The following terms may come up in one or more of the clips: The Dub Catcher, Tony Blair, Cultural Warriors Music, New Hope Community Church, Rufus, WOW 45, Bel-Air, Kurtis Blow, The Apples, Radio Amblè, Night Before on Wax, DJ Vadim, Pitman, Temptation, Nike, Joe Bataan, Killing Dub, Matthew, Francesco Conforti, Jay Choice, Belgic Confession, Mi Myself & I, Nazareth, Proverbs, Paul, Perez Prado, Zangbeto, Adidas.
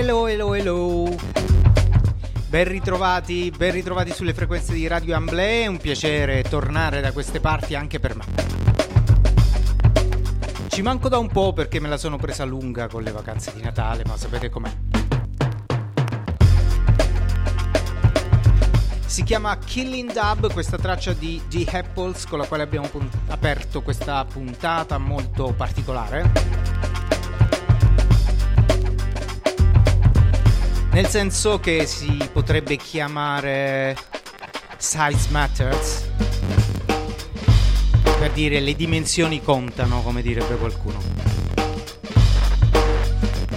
Hello. Ben ritrovati sulle frequenze di Radio Amblè, è un piacere tornare da queste parti anche per me. Ci manco da un po' perché me la sono presa lunga con le vacanze di Natale, ma sapete com'è. Si chiama Killing Dub questa traccia di The Apples con la quale abbiamo aperto questa puntata molto particolare. Nel senso che si potrebbe chiamare size matters, per dire le dimensioni contano, come direbbe qualcuno.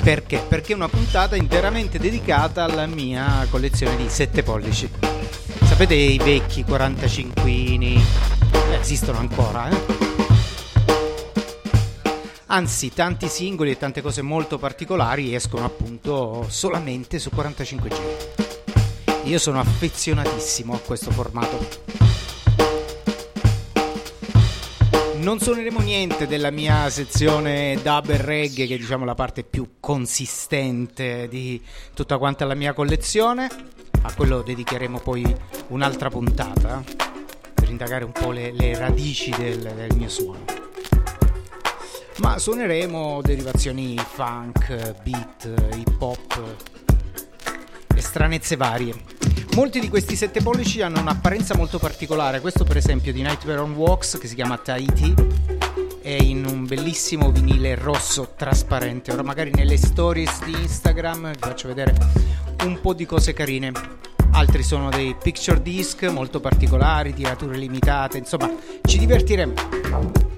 Perché? Perché è una puntata interamente dedicata alla mia collezione di 7 pollici. Sapete i vecchi 45ini? Esistono ancora, Anzi, tanti singoli e tante cose molto particolari escono appunto solamente su 45 giri. Io sono affezionatissimo a questo formato. Non suoneremo niente della mia sezione dub e reggae, che è diciamo la parte più consistente di tutta quanta la mia collezione. A quello dedicheremo poi un'altra puntata per indagare un po' le radici del mio suono. Ma suoneremo derivazioni funk, beat, hip hop e stranezze varie. Molti di questi 7 pollici hanno un'apparenza molto particolare. Questo per esempio di Night Before on Wax, che si chiama Tahiti, è in un bellissimo vinile rosso trasparente. Ora magari nelle stories di Instagram vi faccio vedere un po' di cose carine. Altri sono dei picture disc molto particolari, tirature limitate, insomma ci divertiremo.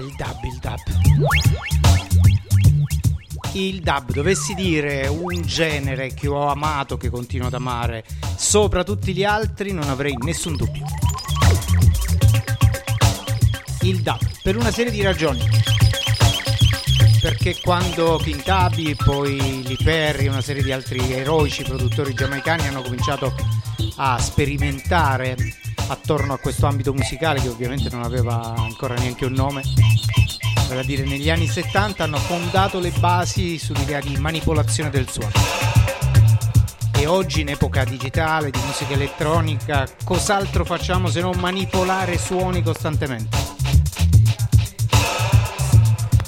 il dub, il dub. Il dub, dovessi dire un genere che ho amato, che continuo ad amare, sopra tutti gli altri, non avrei nessun dubbio. Il dub, per una serie di ragioni. Perché quando King Tubby, poi Lee Perry e una serie di altri eroici produttori giamaicani hanno cominciato a sperimentare attorno a questo ambito musicale, che ovviamente non aveva ancora neanche un nome, vale a dire negli anni 70 hanno fondato le basi sull'idea di manipolazione del suono. E oggi, in epoca digitale, di musica elettronica, cos'altro facciamo se non manipolare suoni costantemente?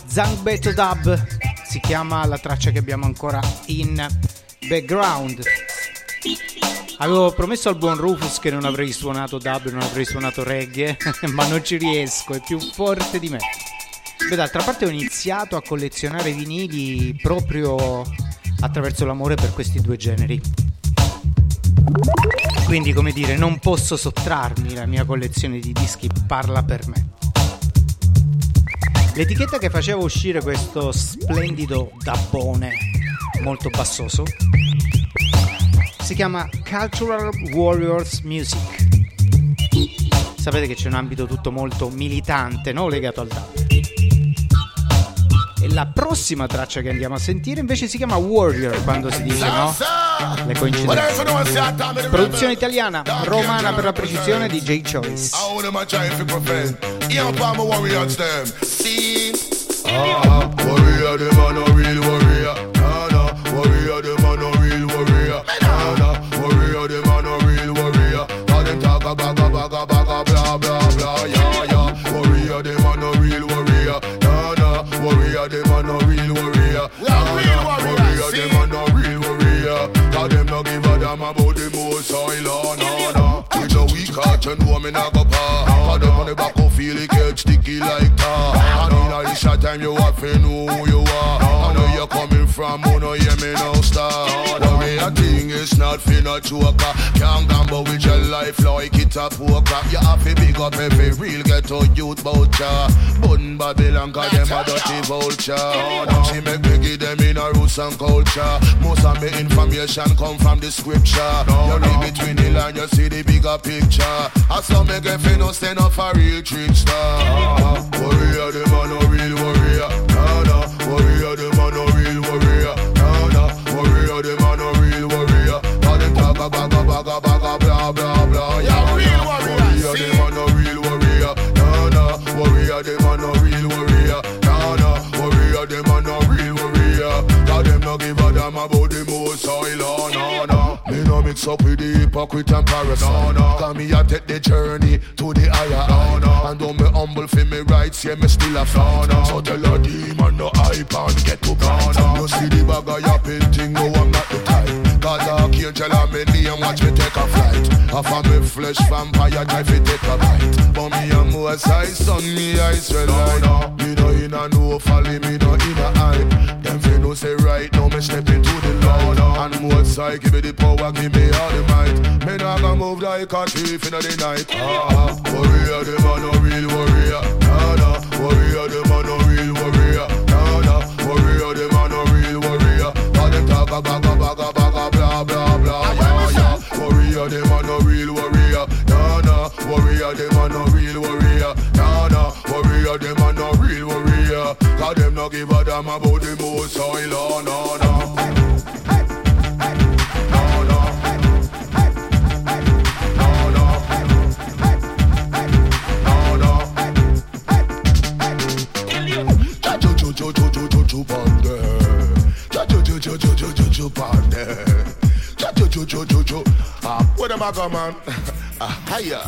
Zangbeto Dub si chiama la traccia che abbiamo ancora in background. Avevo promesso al buon Rufus che non avrei suonato dub, non avrei suonato reggae, ma non ci riesco, è più forte di me. Beh, d'altra parte ho iniziato a collezionare vinili proprio attraverso l'amore per questi due generi. Quindi, come dire, non posso sottrarmi, la mia collezione di dischi parla per me. L'etichetta che faceva uscire questo splendido dubbone molto bassoso si chiama Cultural Warriors Music. Sapete che c'è un ambito tutto molto militante, no? Legato al dub. E la prossima traccia che andiamo a sentire invece si chiama Warrior, quando si dice, no? Le coincidenze. Produzione italiana, romana per la precisione, di Jay Choice. You know me not go par. I don't want the back of feel it get sticky like tar. I mean, it's a time you have to know who you are. I know you're coming from, oh no, yeah, me no star. The way I think it's not finna joker. Can't gamble with your life like it's a poker. You have to big up every real ghetto youth vulture. Bun Babylon, cause them a dirty vulture. She make me give them in her roots and culture. Most of the information come from the scripture. You read between the lines, you see the bigger picture. I saw me get finna stand up for real trickster. Warrior, the man no real warrior. Nah, nah. Warrior, the man no real warrior. Nah, nah. Warrior, the man no real warrior. All them talka baga baga baga blah blah blah. Yeah, real warrior. Warrior, the man no real warrior. Nah, nah. Warrior, the man no real warrior. Nah, nah. Warrior, the man no real warrior. Cause them no give a damn about the most high law. Nah, nah. Me no mix up with the hypocrite and parasite. No, no. Cause me I take the journey to the higher. No, no. And though me humble for me rights, yeah, me still a fight. No, no. So tell a demon no hype and get to grind. No, no. You see the bag of your painting, no one got the time. Cause I can't tell how me name, watch me take a flight. Half of me flesh vampire drive it take a bite. But me a most high son, me I swear like no, no. Me no in a no folly, me no in a hype. Them fi no say right now, me step into the light. No, no. And most high give me the power, give me all the might. Me nah gonna move like a thief in the night. Ah, warrior, the man no real warrior. Nah, nah. Warrior, the man no real warrior. Nah, nah. Warrior, the man no real warrior. All them talka baga baga baga blah blah blah. Yeah, yeah. Warrior, the man no real warrior. Nah, nah. Warrior, the man no real warrior. Nah, nah. Warrior, the man no real warrior. Cause them no give a damn about the most high law. Nah, nah. What am I going on?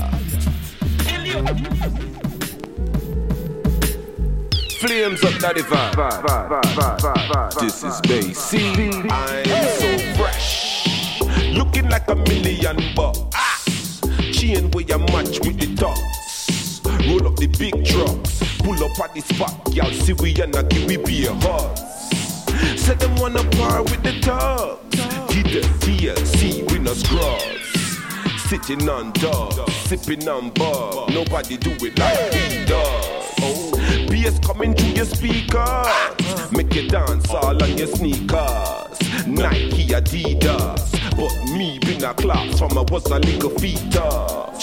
Flames up 35. This is Bassy. I'm so fresh, looking like $1,000,000. Chain where you match with the dots. Roll up the big trucks, pull up at the spot. Y'all see we and I give we be a horse. Set them on a par with the tub. Get the TLC with no scrubs. Sitting on dubs, sipping on bub. Nobody do it like we does. Oh. bass coming through your speakers. Make you dance all on your sneakers. Nike, Adidas, but me been a class from I was a little fetus.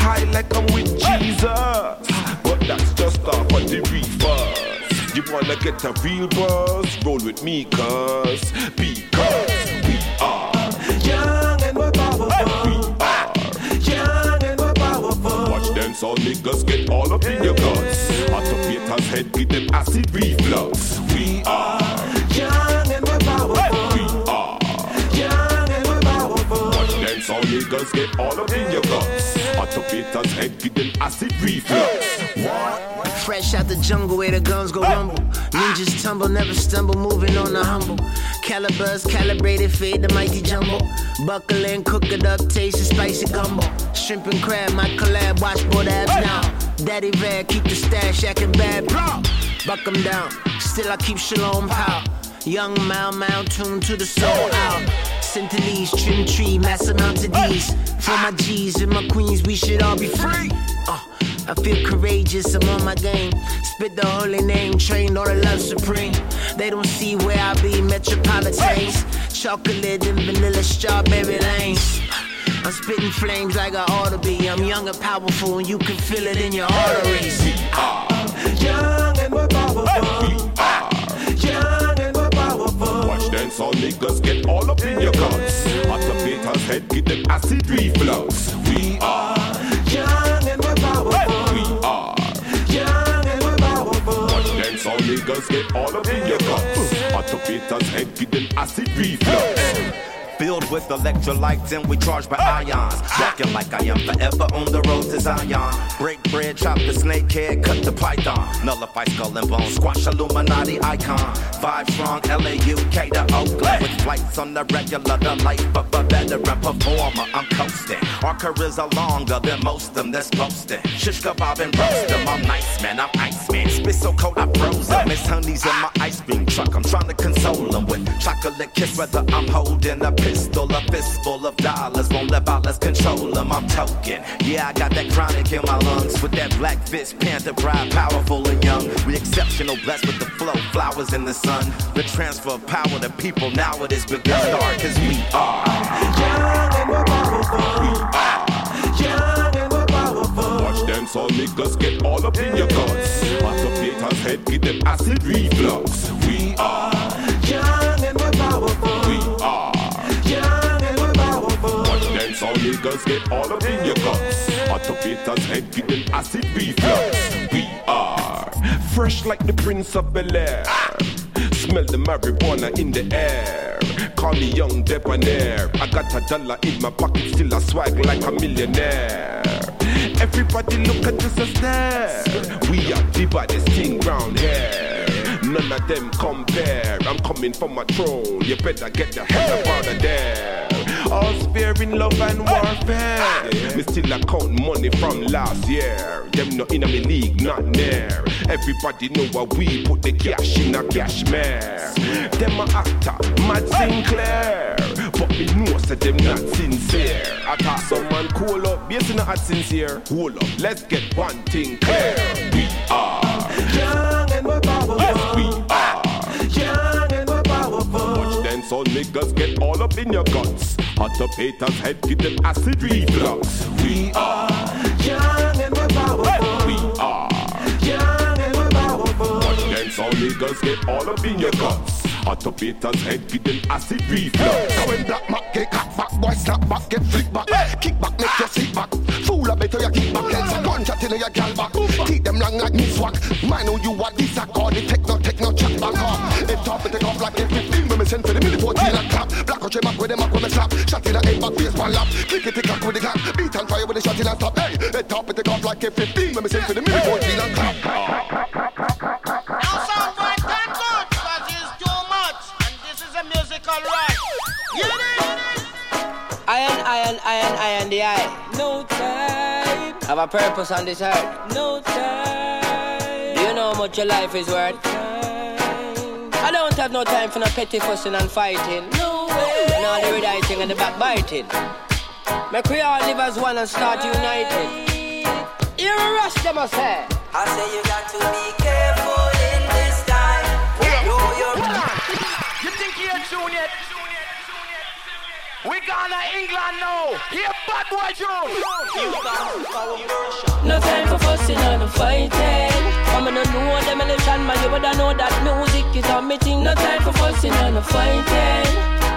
High like I'm with Jesus, but that's just off of the reefers. You wanna get a real buzz? Roll with me, cuz, because we are young and we're powerful. We are young and we're powerful. Watch them so niggas get all up in your guts. Out of Peter's head, give them acid reflux. We are young and we're powerful. We are young and we're powerful. Watch them so niggas get all up in your guts. Out of Peter's head, give them acid reflux. What? Fresh out the jungle where the guns go rumble. Ninjas tumble, never stumble, moving on the humble. Calibers calibrated, fade the mighty jumbo. Buckle and cook it up, taste the spicy gumbo. Shrimp and crab, my collab, watch both abs now. Daddy Vad, keep the stash, acting bad, bro. Buck them down, still I keep shalom pow. Young Mau Mau, tuned to the soul out. Centilles, trim tree, mass amount of these. For my G's and my queens, we should all be free. I feel courageous, I'm on my game. Spit the holy name, trained on the love supreme. They don't see where I be, metropolitans. Chocolate and vanilla, strawberry lanes. I'm spitting flames like I ought to be. I'm young and powerful, and you can feel it in your arteries. We are young and we're powerful. We are young and we're powerful. Watch them so niggas get all up in your guts. Hot the Peter's head, get them acid reflux. We are young and we're powerful. So niggas get all up in your guts. Autopaters head give them acid reflux. Filled with electrolytes and we charge by ions. Walking like I am forever on the road to Zion. Break bread, chop the snakehead, cut the python. Nullify skull and bone, squash Illuminati icon. Five strong, L.A.U.K. to Oakland. With flights on the regular, the life of a veteran performer. I'm coasting. Our careers are longer than most of them that's boasting. Shish kebab and roast them. I'm nice, man, I'm ice, man. Spit so cold, I froze them. It's honeys in my ice cream truck. I'm trying to console them with chocolate kiss. Whether I'm holding a pistol, a fistful of dollars, won't let violence control them, I'm token. Yeah, I got that chronic in my lungs, with that black fist, panther pride, powerful and young. We exceptional, blessed with the flow, flowers in the sun. The transfer of power to people, now it is begun. Start, cause we are young and we're powerful. We are young and we're powerful. Watch them so niggas get all up in your guts. Hot the Peter's head, get them acid reflux. We are young and we're powerful. We are so niggas get all up in your guts. Out of Peter's head, give them acid reflux. We are fresh like the Prince of Bel-Air. Smell the marijuana in the air. Call me young debonair. I got $1 in my pocket, still I swag like a millionaire. Everybody look at us and stare. We are the baddest thing round here. None of them compare. I'm coming from my throne. You better get the hell out of there. All sparing love and warfare. Me still I count money from last year. Them not in a me league, not near. Everybody know what we put the cash in a cashmere. Them a actor, Mad Sinclair. But me know that them not sincere. I thought someone call up, yes, not sincere. Hold up, let's get one thing clear. We are young and we're powerful. Yes, we are young and we're powerful. Watch them so niggas get all up in your guts. Hot up haters head, give them acid reflux. We are young and we're powerful. We are young and we're powerful. Watch them so niggas get all up in your guts. Hot up haters head, give them acid reflux. So when black mark get cut back, boy snap back, get flick back, kick back, make your seat back. Fool a better you kick back, heads a gunshot in your gal back. Take them long like me swag. Mind how you want this accord, they take no chat back off. They top and take off like F-15 when me send for the mini 14 and clap. Black country mark with them mark with me slap. Shot in a head back, face one lap. Kick it, clack with the clap. Beat and fire with the shot in and stop. Hey, they top and take off like F-15 when me send for the mini 14 and clap. Iron the eye. No time. Have a purpose on this earth. No time. Do you know how much your life is worth? No time. I don't have no time for no petty fussing and fighting. No way. And all the rediting and the backbiting. Make we all live as one and start uniting. Here we rush them, I say. No time for fussing and no fighting. I'm gonna know them and man, you woulda know that music is on me thing. No time for fussing and no fighting.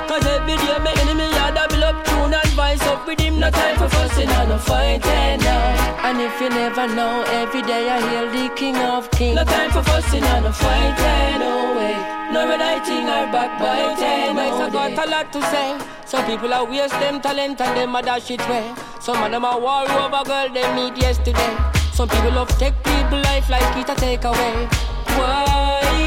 'Cause every day my enemy a double up tune and vice up with him. No time for fussing and no fighting now. And if you never know, every day I hear the King of Kings. No time for fussing and no fighting, no way. No relating or backbiting. I got a lot to say. Some people are waste them talent and them a dash it way. Some of them are war over girl they meet yesterday. Some people love take people life like it a take away. Why?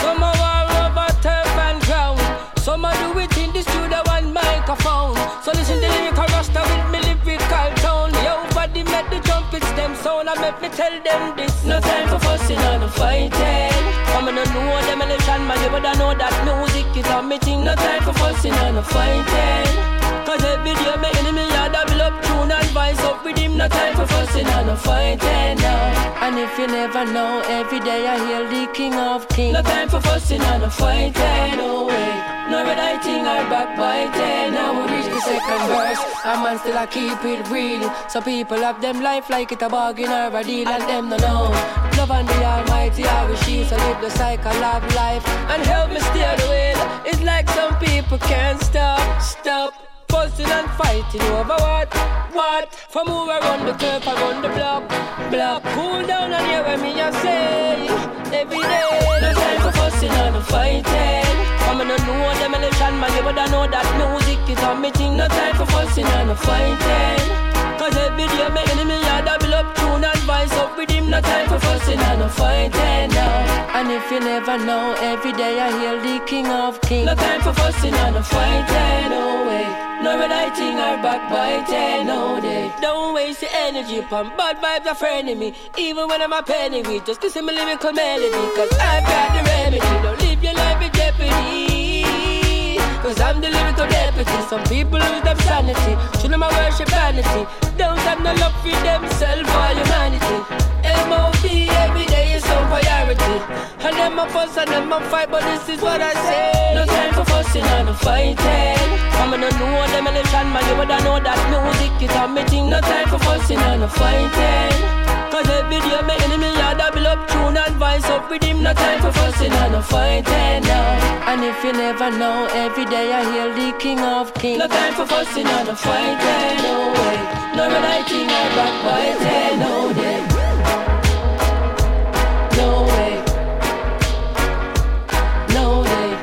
Some are war over turf and ground. Some are do it in the studio and microphone. So listen to lyrical roster with me lyrical tone. Yo, body make the trumpets them sound and make me tell them this. No time for fussing or no fighting. I'm gonna know them and man, you woulda know that music is on me thing. No time for fussing and no fighting. 'Cause every day my enemy a double up tune and vice up with him. No time for fussing and no fighting now. And if you never know, every day I hear the King of Kings. No time for fussing and no fighting, no way. No relating or backbiting. Now we reach the second verse. A man still I keep it real. So people have them life like it a bargain or a deal, and them no know. Love and the Almighty, I wish you to live the cycle of life and help me steer the wheel. It's like some people can't stop, fussing and fighting over what? For move around the turf, around the block. Cool down and hear what me I say every day. No time for fussing or no fighting. I'm gonna know them and man, you woulda know that music is on me thing. No time for fussing or no fighting. 'Cause every day my enemy a double up tune and vice up with him. No time for fussing and no fighting now. And if you never know, every day I hear the King of Kings. No time for fussing and no fighting, no way. No relating or backbiting, no day. Don't waste your energy upon bad vibes are friendly me. Even when I'm a penny, we just listen to my lyrical melody. 'Cause I've got the remedy, don't live your life in jeopardy. 'Cause I'm the lyrical deputy. Some people lose them sanity. Show them I worship vanity. Don't have no love for themselves or humanity. M.O.B. every day is some priority. And them a fuss and them a fight, but this is what I say. No time for fussing or no fighting. I'm gonna know them and man, you woulda know that music is on me thing. No time for fussing or no fighting. 'Cause every day my enemy a double up tune and vice up with him. No time for fussing and no fighting now. And if you never know, every day I hear the King of Kings. No time for fussing and no fighting, no way. No relating or backbiting, no day. No way. No day.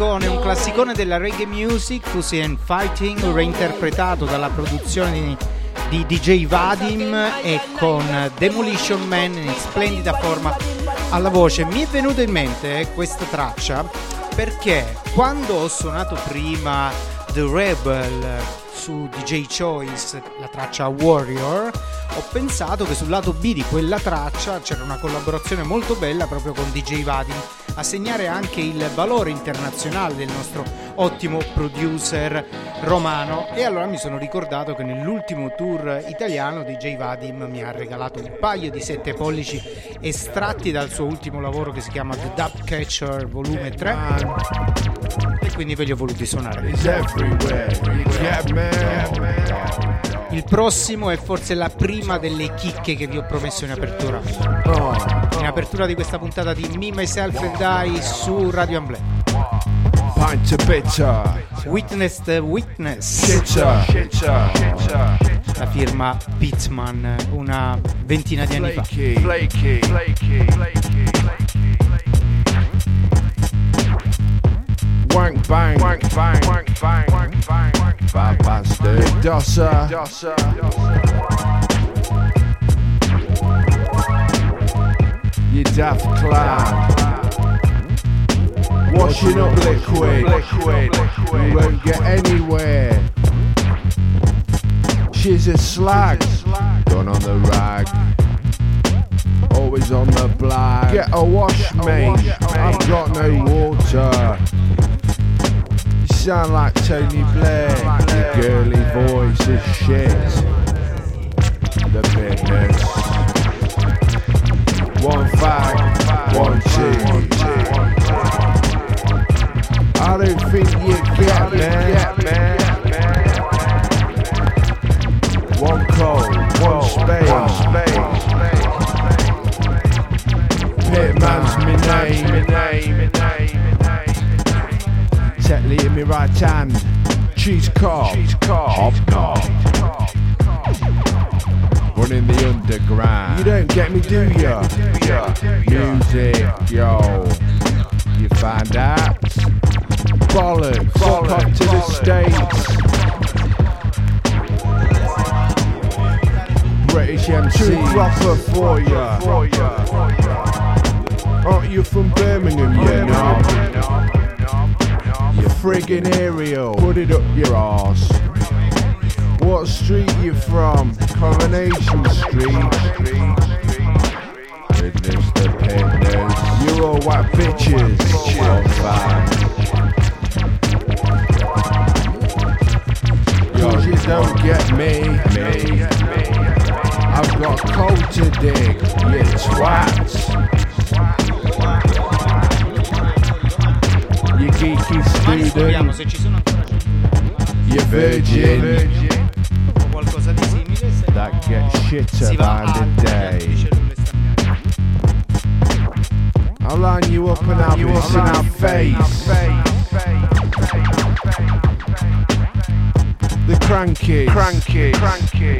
Un classicone della reggae music, Fussing and Fighting, reinterpretato dalla produzione di DJ Vadim e con Demolition Man in splendida forma alla voce. Mi è venuta in mente questa traccia perché quando ho suonato prima The Rebel su DJ Choice, la traccia Warrior, ho pensato che sul lato B di quella traccia c'era una collaborazione molto bella proprio con DJ Vadim, a segnare anche il valore internazionale del nostro ottimo producer romano. E allora mi sono ricordato che nell'ultimo tour italiano DJ Vadim mi ha regalato un paio di 7 pollici estratti dal suo ultimo lavoro che si chiama The Dub Catcher volume 3, e quindi ve li ho voluti suonare. Il prossimo è forse la prima delle chicche che vi ho promesso in apertura. In apertura di questa puntata di Mi Myself and I su Radio Amblè. Witness the Witness. La firma Pitman, una ventina di anni fa. Wank bang, wank bang, wank bang, wank bang, wank bang, bastard, dossa. You daft clown. Washing up liquid, you won't get anywhere. She's a slag, gone on the rag. Always on the black. Get a wash, mate. I've got no water. Sound like Tony Blair, your girly voice is shit. the business. 1 5 1 G. I don't think you get man. One call, one space. Pitman's me name. Technically in me right hand. Cheese car, running the underground. You don't get me, do ya? Music, yo. You find out. Bollocks, fuck up to the States. British MC, proper for ya. Aren't you from Birmingham, you know? You friggin' aerial, put it up your arse. What street you from? Coronation Street. Goodness the pinners. You're all white bitches. One five. Cause you don't get me. I've got coal to dig, you twats. You geeky student, you virgin, that gets shitter by the day. I'll line you up and I'll piss in our face. The cranky,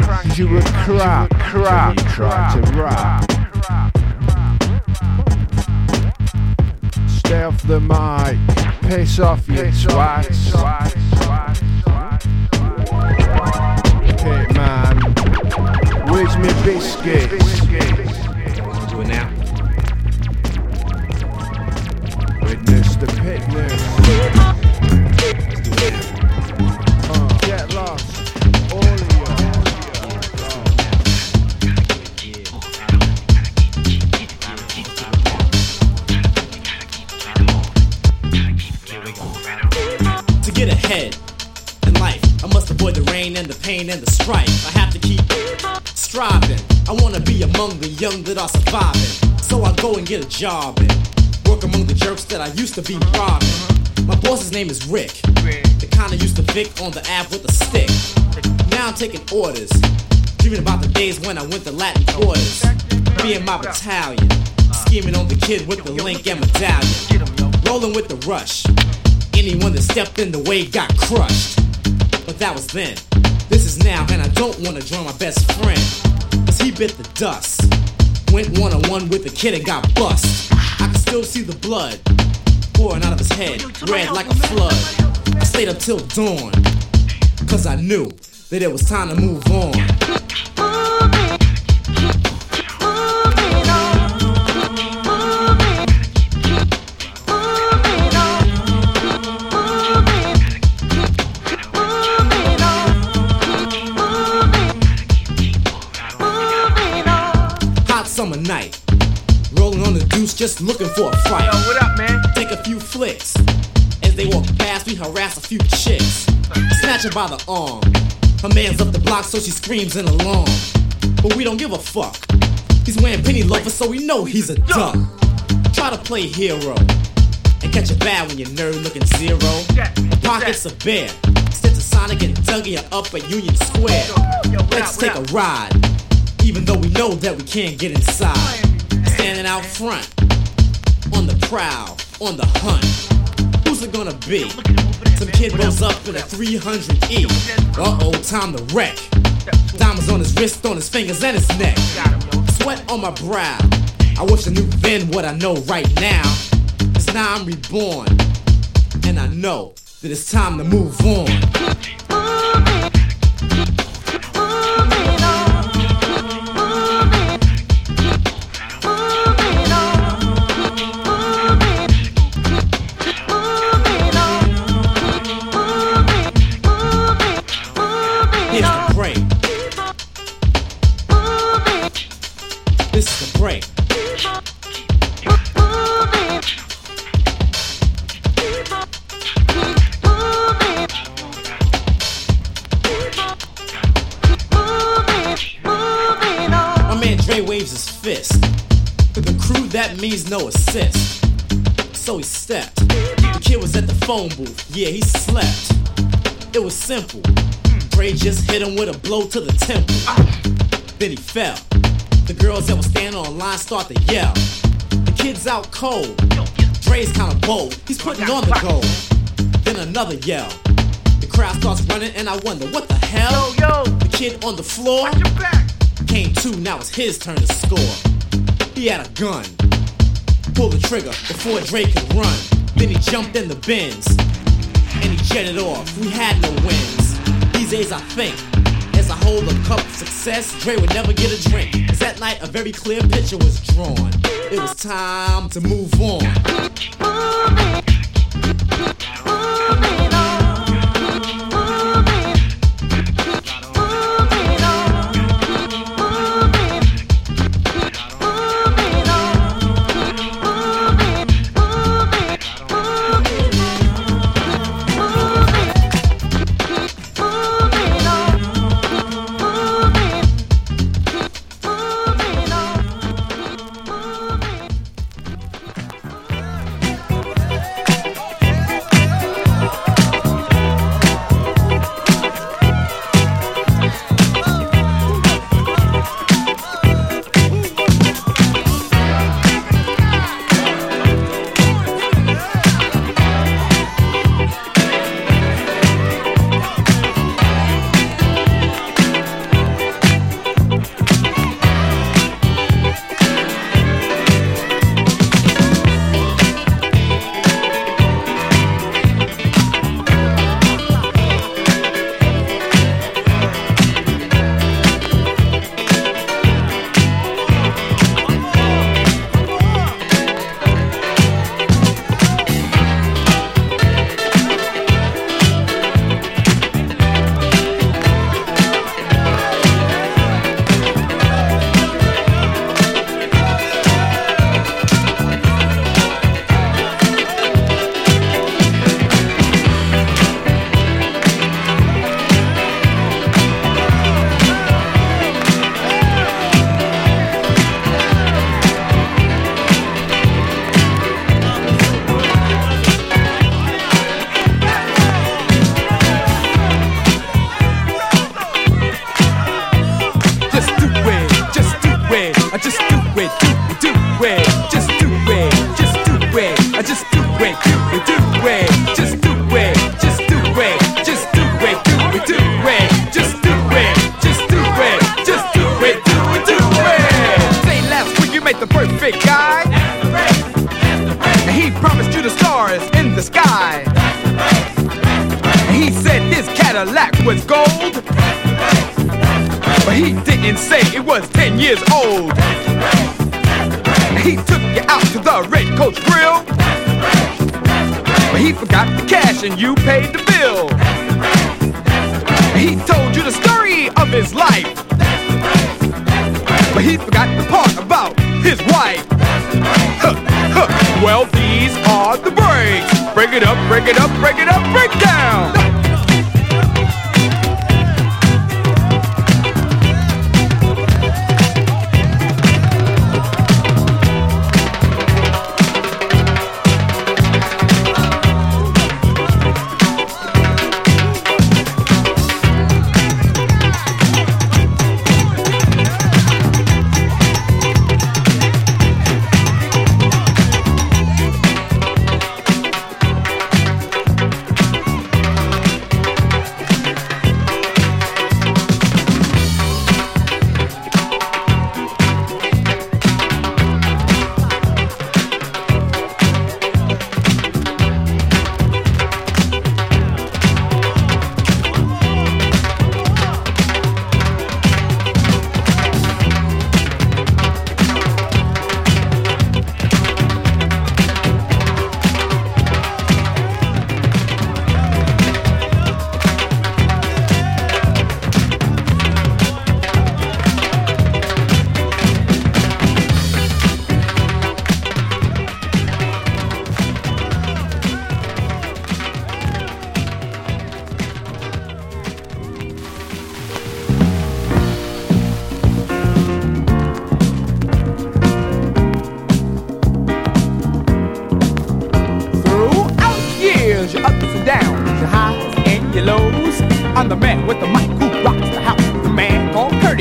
cause you were crap, you tried to rap. Stay off the mic, piss off you twats. Pitman, where's me biscuits? Do it now. Witness the pitness. Get lost, all of you. Get ahead in life, I must avoid the rain and the pain and the strife. I have to keep striving. I want to be among the young that are surviving. So I go and get a job and work among the jerks that I used to be robbing. My boss's name is Rick. The kind of used to Vic on the app with a stick. Now I'm taking orders, dreaming about the days when I went to Latin quarters. Me and my battalion, scheming on the kid with the link and medallion. Rolling with the rush. Anyone that stepped in the way got crushed. But that was then. This is now, and I don't want to join my best friend, cause he bit the dust. Went one-on-one with the kid and got bust. I can still see the blood pouring out of his head, red like a flood. I stayed up till dawn, cause I knew that it was time to move on. Summer night, rolling on the deuce, just looking for a fight. Yo, what up, man? Take a few flicks. As they walk past, we harass a few chicks. Snatch her by the arm. Her man's up the block, so she screams in alarm. But we don't give a fuck. He's wearing penny loafers, so we know he's a duck. Try to play hero and catch a bad when you're nerd looking zero. Her pockets are bare. Sent to Sonic and Dougie are up at Union Square. Let's take a ride. Even though we know that we can't get inside. Standing out front, on the prowl, on the hunt. Who's it gonna be? Some kid rolls up in a 300E. Uh-oh, time to wreck. Diamonds on his wrist, on his fingers and his neck. Sweat on my brow. I wish I knew then what I know right now. Cause now I'm reborn, and I know that it's time to move on. Dre waves his fist. To the crew, that means no assist. So he stepped. The kid was at the phone booth. Yeah, he slept. It was simple. Dre just hit him with a blow to the temple. Then he fell. The girls that were standing online start to yell. The kid's out cold. Dre's kinda bold. He's putting on the gold. Then another yell. The crowd starts running and I wonder what the hell. Yo. The kid on the floor came to. Now it's his turn to score. He had a gun. Pulled the trigger before Dre could run. Then he jumped in the bins and he jetted off. We had no wins. These days I think, as I hold a cup of success, Dre would never get a drink. Cause that night a very clear picture was drawn. It was time to move on.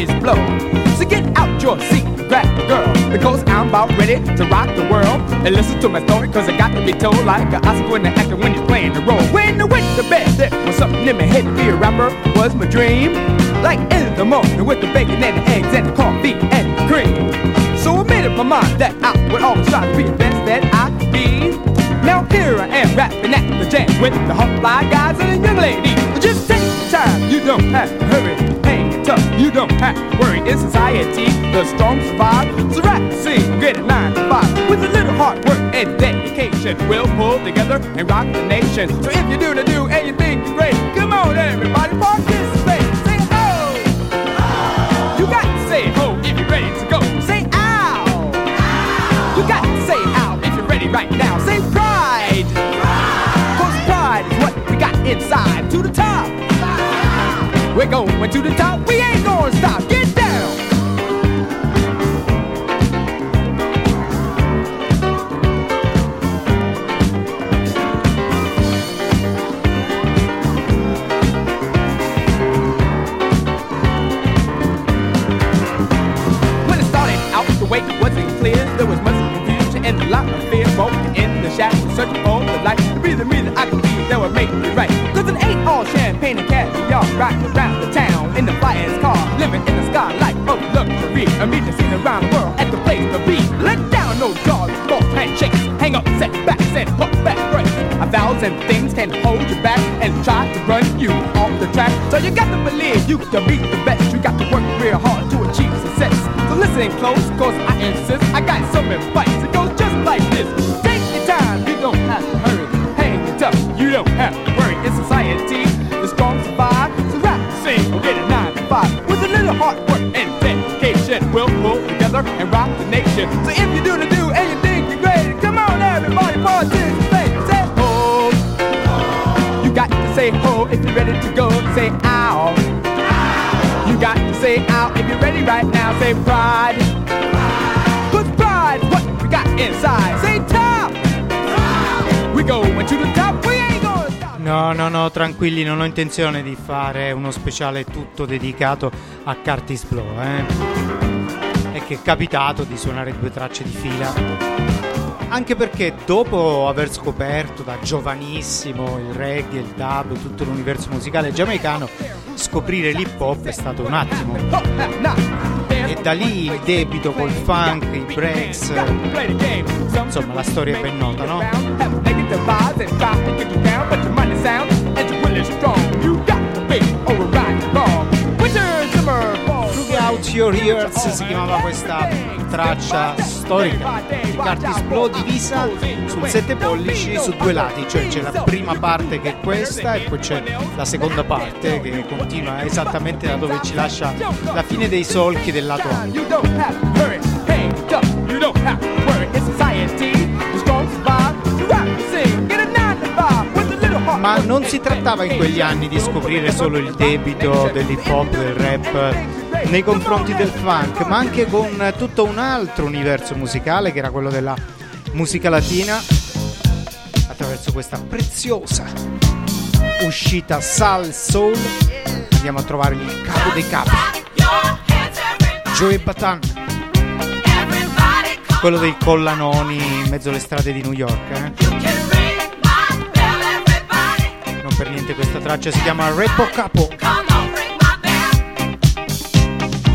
Kurtis Blow. So get out your seat, grab the girl, because I'm about ready to rock the world. And listen to my story, cause I got to be told, like an Oscar winner acting when you're playing the role. When I went to bed, there was something in my head to be a rapper was my dream. Like in the morning with the bacon and the eggs and the coffee and the cream. So I made up my mind that I would always try to be the best that I could be. Now here I am rapping at the jam with the hot fly guys and the young ladies. Just take your time, you don't have to hurry. Hang it tough, you don't have to worry. In society, the strong survive. So rap, sing, get a 9 to 5. With a little hard work and dedication, we'll pull together and rock the nation. So if you do the do and you think you're great, come on everybody, participate. Say ho, oh. You got to say ho if you're ready to go. Say ow, ow. You got to say ow if you're ready right now. Say pride. Inside to the top, we're going to the top, we ain't gonna stop, get down. When it started out, the way it wasn't clear, there was much confusion and a lot of fear, both in the shadows, searching for the light, the reason I could be that would make me right. Cause it ain't all champagne and cash, y'all rockin' around the town in the flyers car, living in the sky life of luxury. I mean the scene around the world at the place to be. Let down no jaws, false handshakes, hang up setbacks and hook back breaks. A thousand things can hold you back and try to run you off the track. So you got to believe you can be the best. You got to work real hard to achieve success. So listen close, cause I insist I got some advice that goes just like this. Take your time, you don't have to hurry. Hang it up, you don't have to worry. In society, the strong survive. So rap, sing, we'll get a 9 to 5. With a little hard work and dedication, we'll pull together and rock the nation. So if you do the do and you think you're great, come on everybody, participate. Say ho, oh. You got to say ho if you're ready to go. Say ow, ow. You got to say ow if you're ready right now. Say pride, pride. Cause pride is what we got inside. Say top, pride. We're going to the top. No, tranquilli, non ho intenzione di fare uno speciale tutto dedicato a Kurtis Blow, È che è capitato di suonare 2 tracce di fila. Anche perché dopo aver scoperto da giovanissimo il reggae, il dub, tutto l'universo musicale giamaicano, scoprire l'hip hop è stato un attimo. E da lì il debito col funk, i breaks, insomma la storia è ben nota, no? Through Out Your Ears si chiamava questa traccia storica di Kurtis Blow, divisa sul 7 pollici su 2 lati, cioè c'è la prima parte che è questa e poi c'è la seconda parte che continua esattamente da dove ci lascia la fine dei solchi del lato A. Ma non si trattava in quegli anni di scoprire solo il debito dell'hip hop, del rap nei confronti del funk, ma anche con tutto un altro universo musicale che era quello della musica latina, attraverso questa preziosa uscita Salsoul. Andiamo a trovare il capo dei capi, Joe Bataan, quello dei collanoni in mezzo alle strade di New York, Per niente questa traccia si chiama Repo Capo.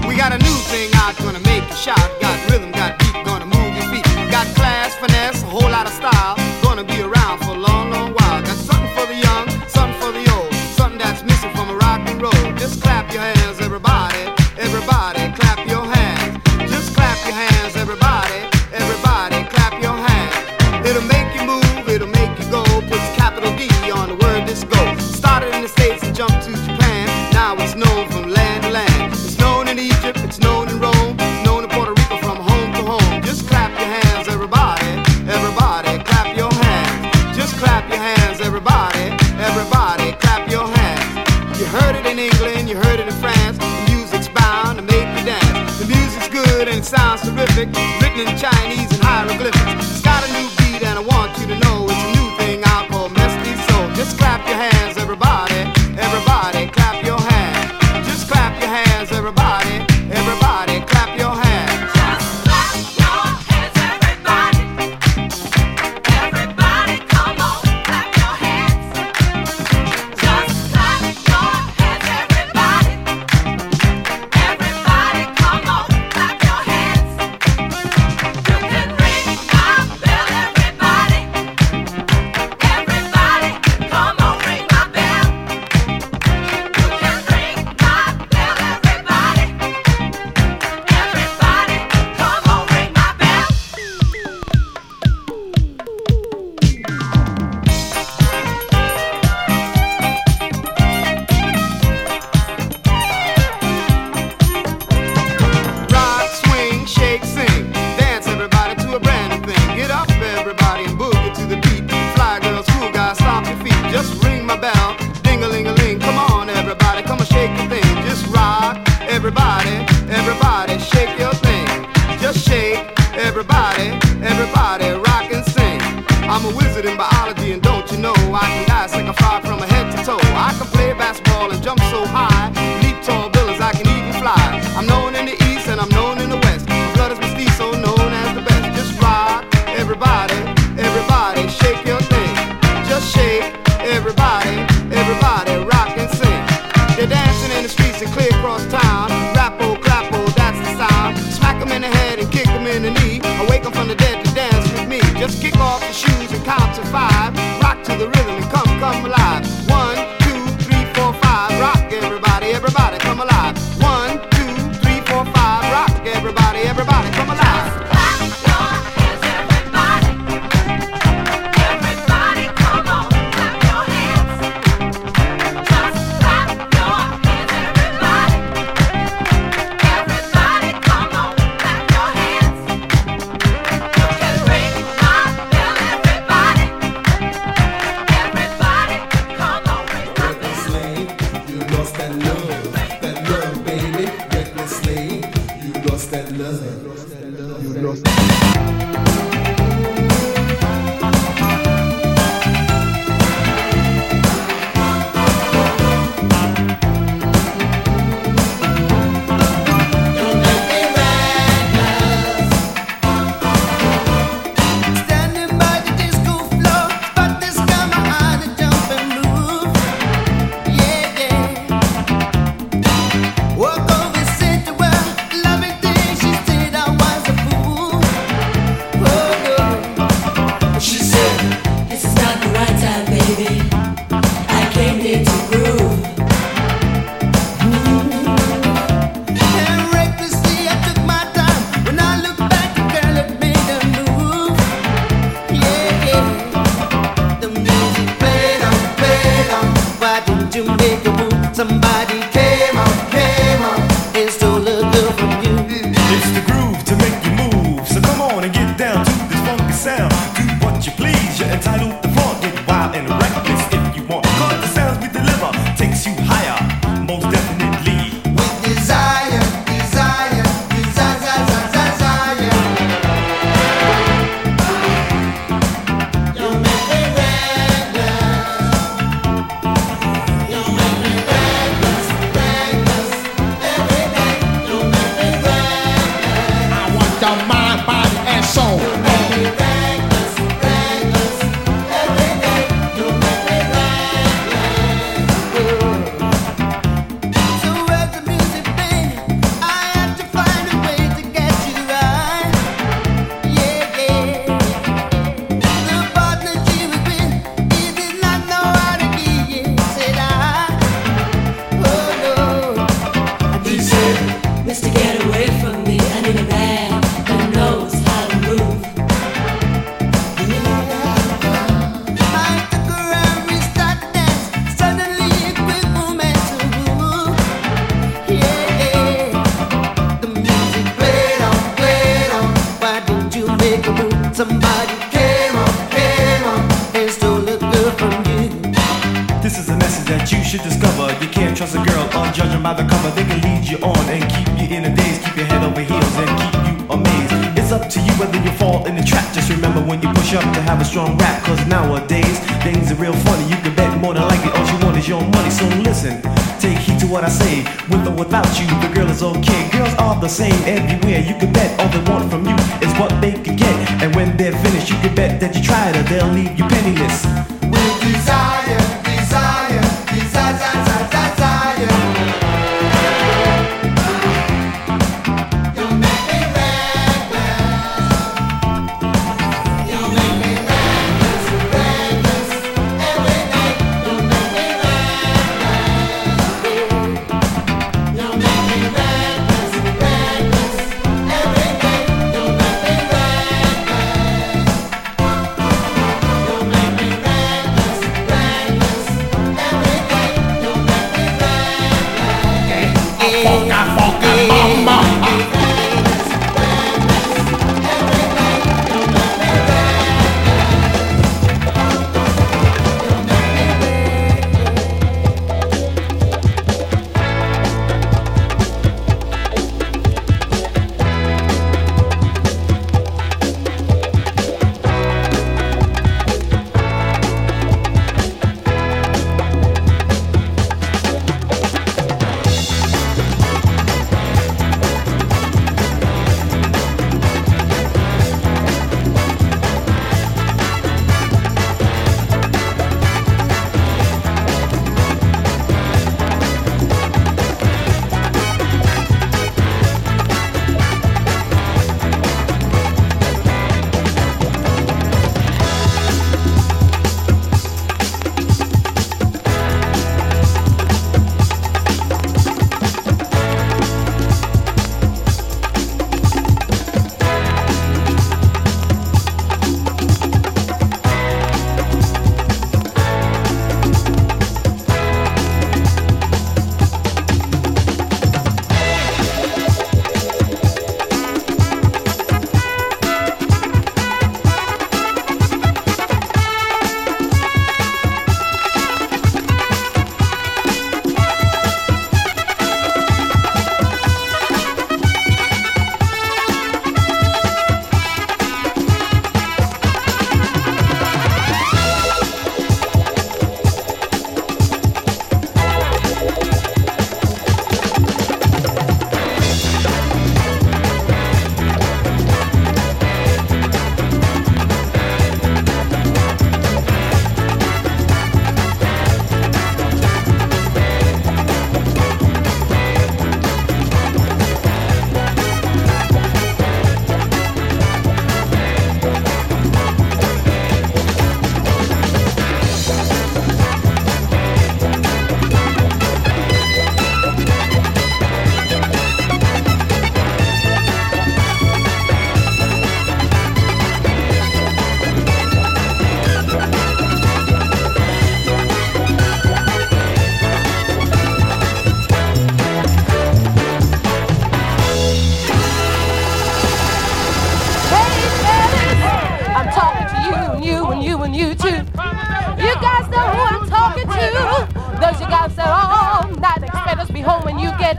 We got a new thing out, gonna make you shout. Got rhythm, got beat, gonna move your feet. Got class, finesse, a whole lot of style. Gonna be around for a long, long while. Got something for the young, something for the old. Something that's missing from a rock and roll. Just clap your hands, everybody, everybody, clap your hands. Just clap your hands, everybody, everybody, clap your hands. It'll make you move, it'll make you go. Puts capital D on the word. Go. Started in the States and jumped to Japan. Now it's known from land to land. It's known in Egypt, it's known in Rome, it's known in Puerto Rico from home to home. Just clap your hands, everybody, everybody, clap your hands. Just clap your hands, everybody, everybody, clap your hands. You heard it in England, you heard it in France. The music's bound to make you dance. The music's good and it sounds terrific. Written in Chinese and hieroglyphics. It's got a new beat and I want you to know it's a new thing out called Mesty Soul. Just clap your hands, everybody, everybody, clap your hands. Just clap your hands, everybody. Everybody, everybody shake your thing. Just shake, everybody, everybody rock and sing. I'm a wizard in biology and don't you know I can dissect a fly from a head to toe. I can play basketball and jump so high, leap tall buildings, I can even fly. I'm known in the east and I'm known in the west. My blood is mestizo, known as the best. Just rock, everybody, everybody shake your thing. Just shake, everybody, everybody rock and sing. They're dancing in the streets and clear across town. Rappo, clappo, that's the sound. Smack 'em in the head and kick 'em in the knee. Awake 'em from the dead to dance with me. Just kick off the shoes and count to five. Rock to the rhythm and come, come alive. 1, 2, 3, 4, 5. Rock everybody, everybody come alive. 1, 2, 3, 4, 5. Rock everybody, everybody come alive.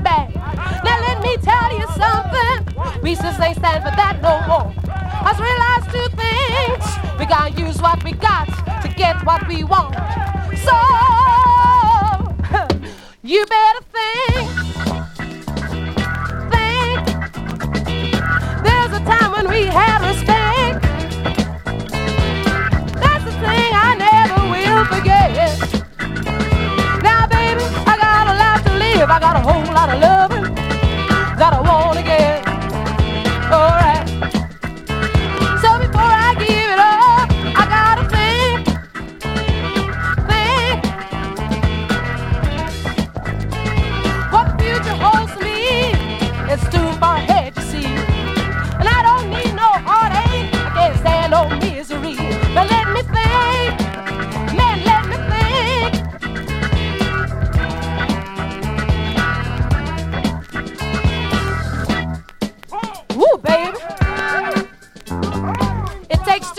that bad. Now let me tell you something. We just ain't stand for that no more. I just realized two things. We gotta use what we got to get what we want. So you better think. There's a time when we had respect. That's the thing I never will forget. I got a whole lot of loving that I want to get. All right. So before I give it up, I gotta think. What the future holds for me is too far ahead to see. And I don't need no heartache. I can't stand no misery. But let me think.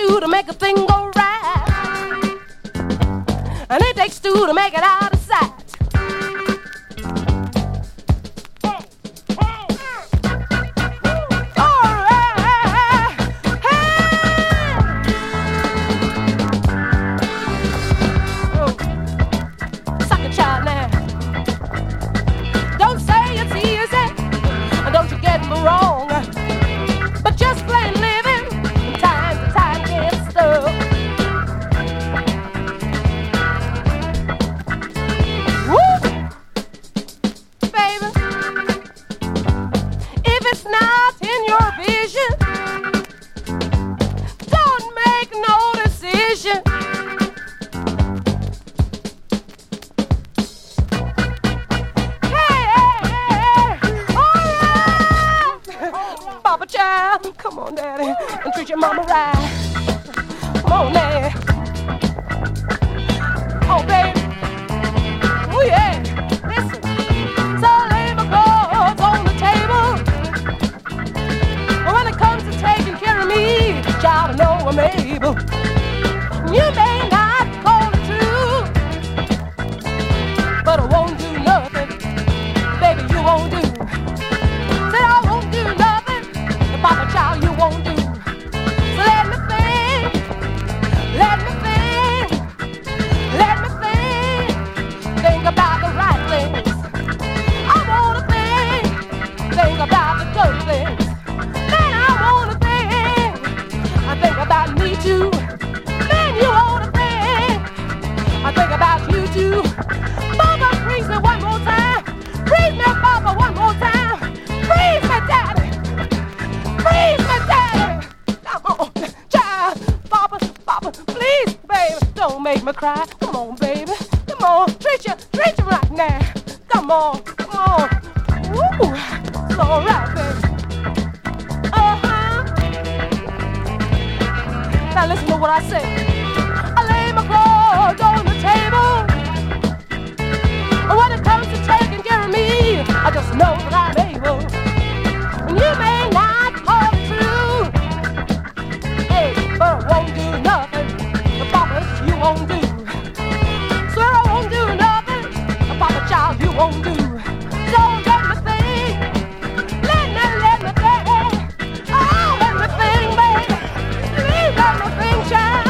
To make a thing go right, and it takes two to make it out of sight. Let me think, baby. Please let me think, child.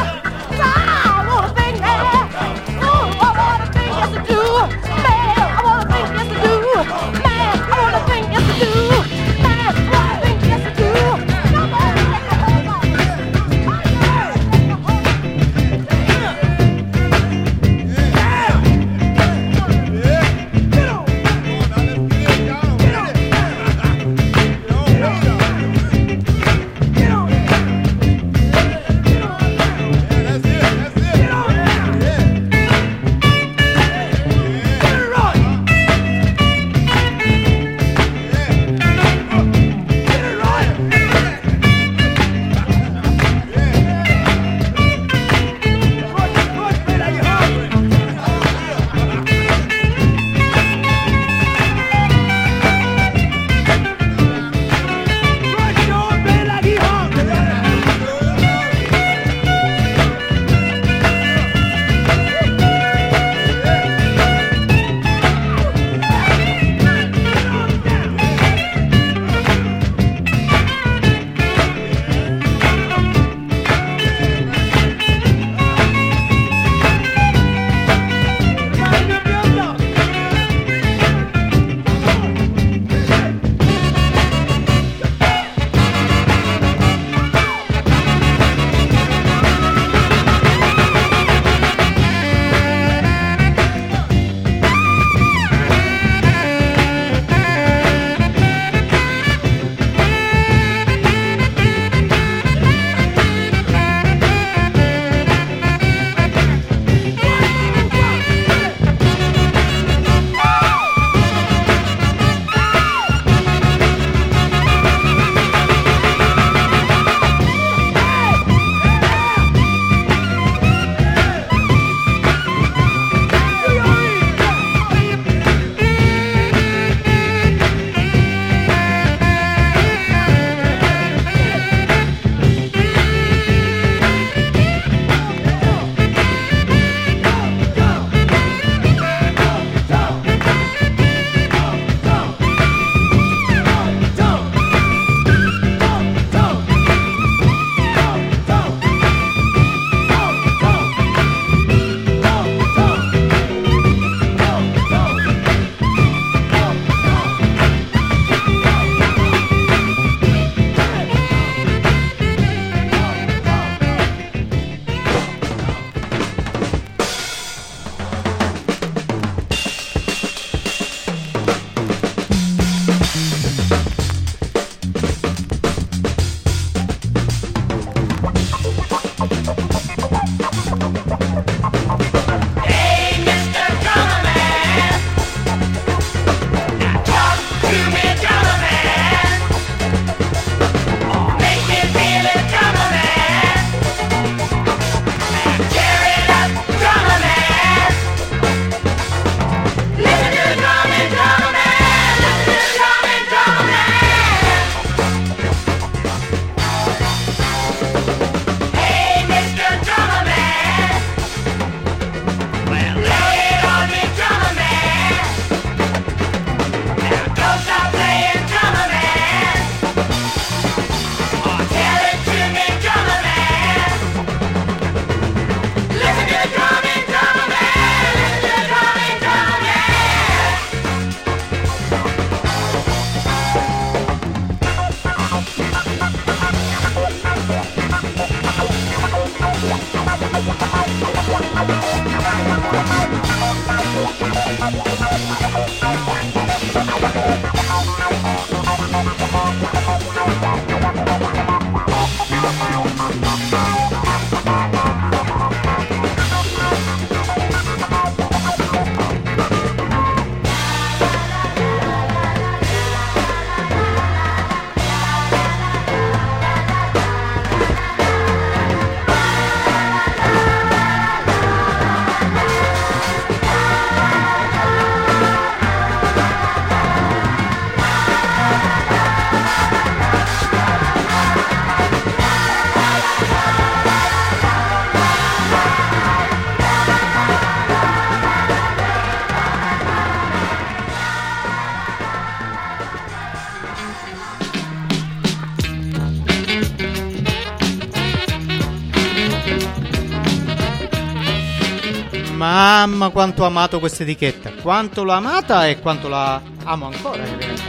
Mamma quanto ho amato questa etichetta, quanto l'ho amata e quanto la amo ancora in realtà.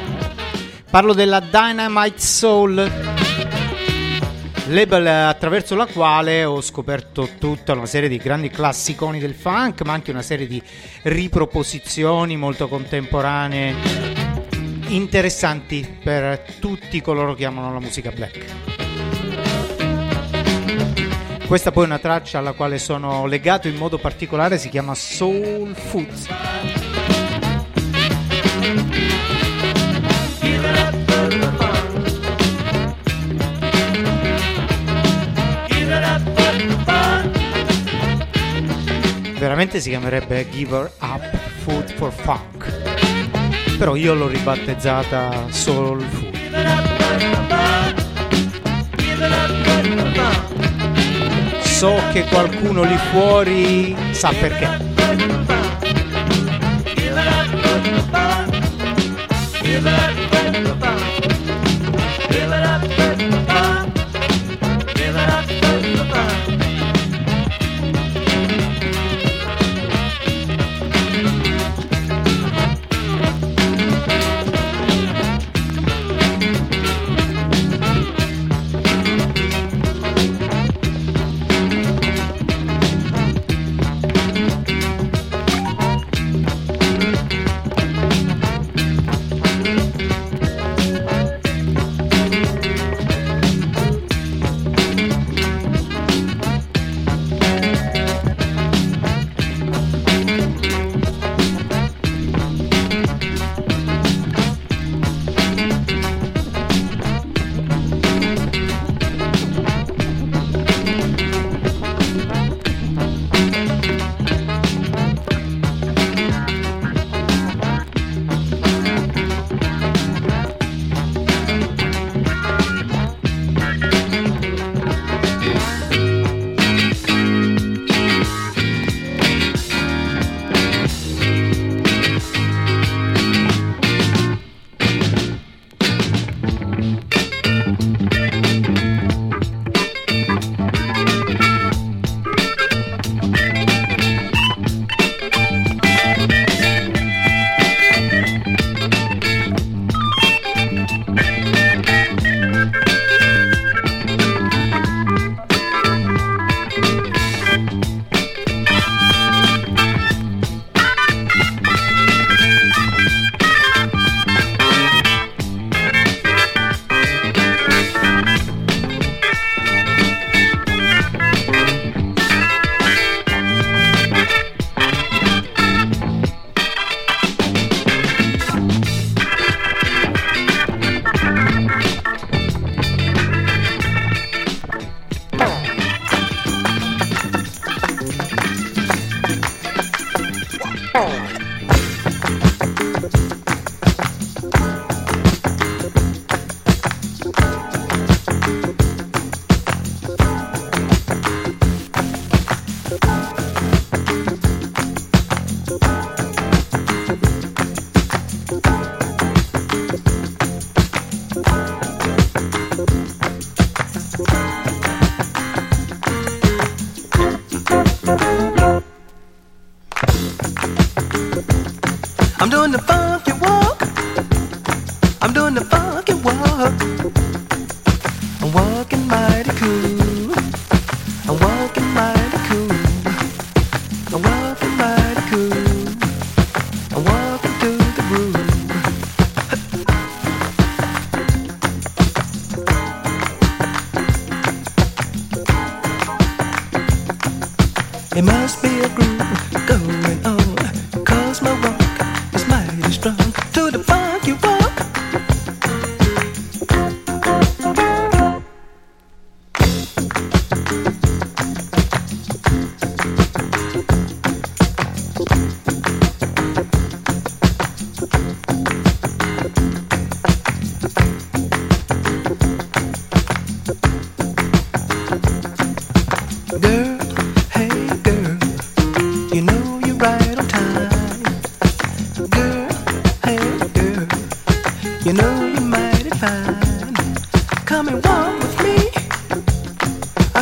Parlo della Dynamite Soul, label attraverso la quale ho scoperto tutta una serie di grandi classiconi del funk, ma anche una serie di riproposizioni molto contemporanee, interessanti per tutti coloro che amano la musica black. Questa poi è una traccia alla quale sono legato in modo particolare, si chiama Soul Foods. Veramente si chiamerebbe Give Up Food for Funk, però io l'ho ribattezzata Soul Food. So che qualcuno lì fuori sa perché.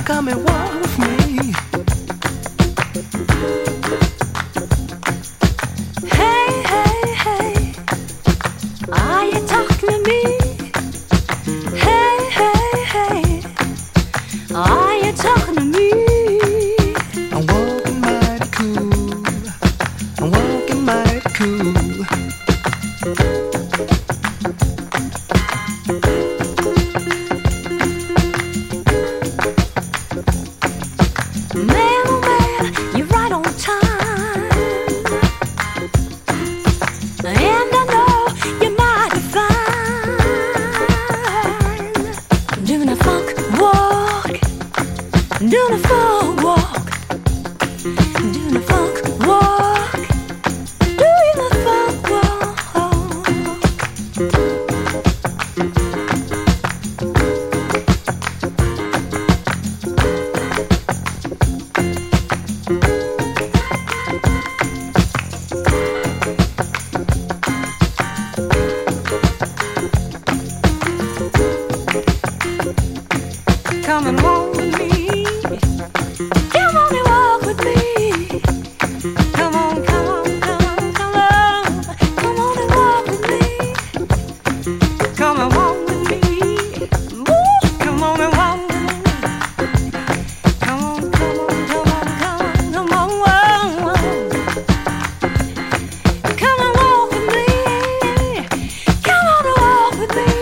Come and walk with me. coming home with me. Come on and walk with me. Come on, come on, come on, come on. Come on and walk with me. Come and walk with me. Ooh, come on and walk with me. Come on, come on, come on, come on, come on, whoa, whoa. Come and walk with me. Come on and walk with me.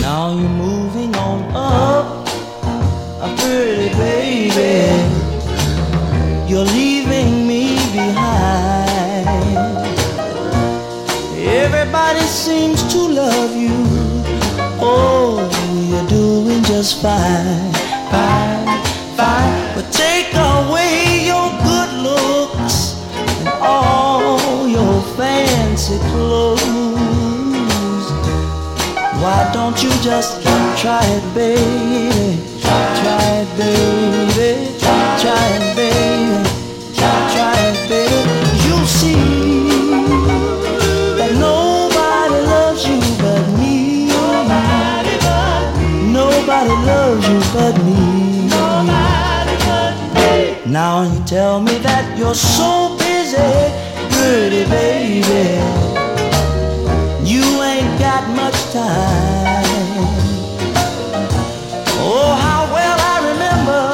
Now you're moving on up, a pretty baby. You're leaving me behind. Everybody seems to love you. Oh, you're doing just fine, fine, fine. But take away your good looks and all your fancy clothes. Why don't you just try it, baby? Try it, baby. Try it, baby. Try it, baby. You'll see that nobody loves you but me. Nobody loves you but me. Now you tell me that you're so busy, pretty baby. You ain't got much time. Oh, how well I remember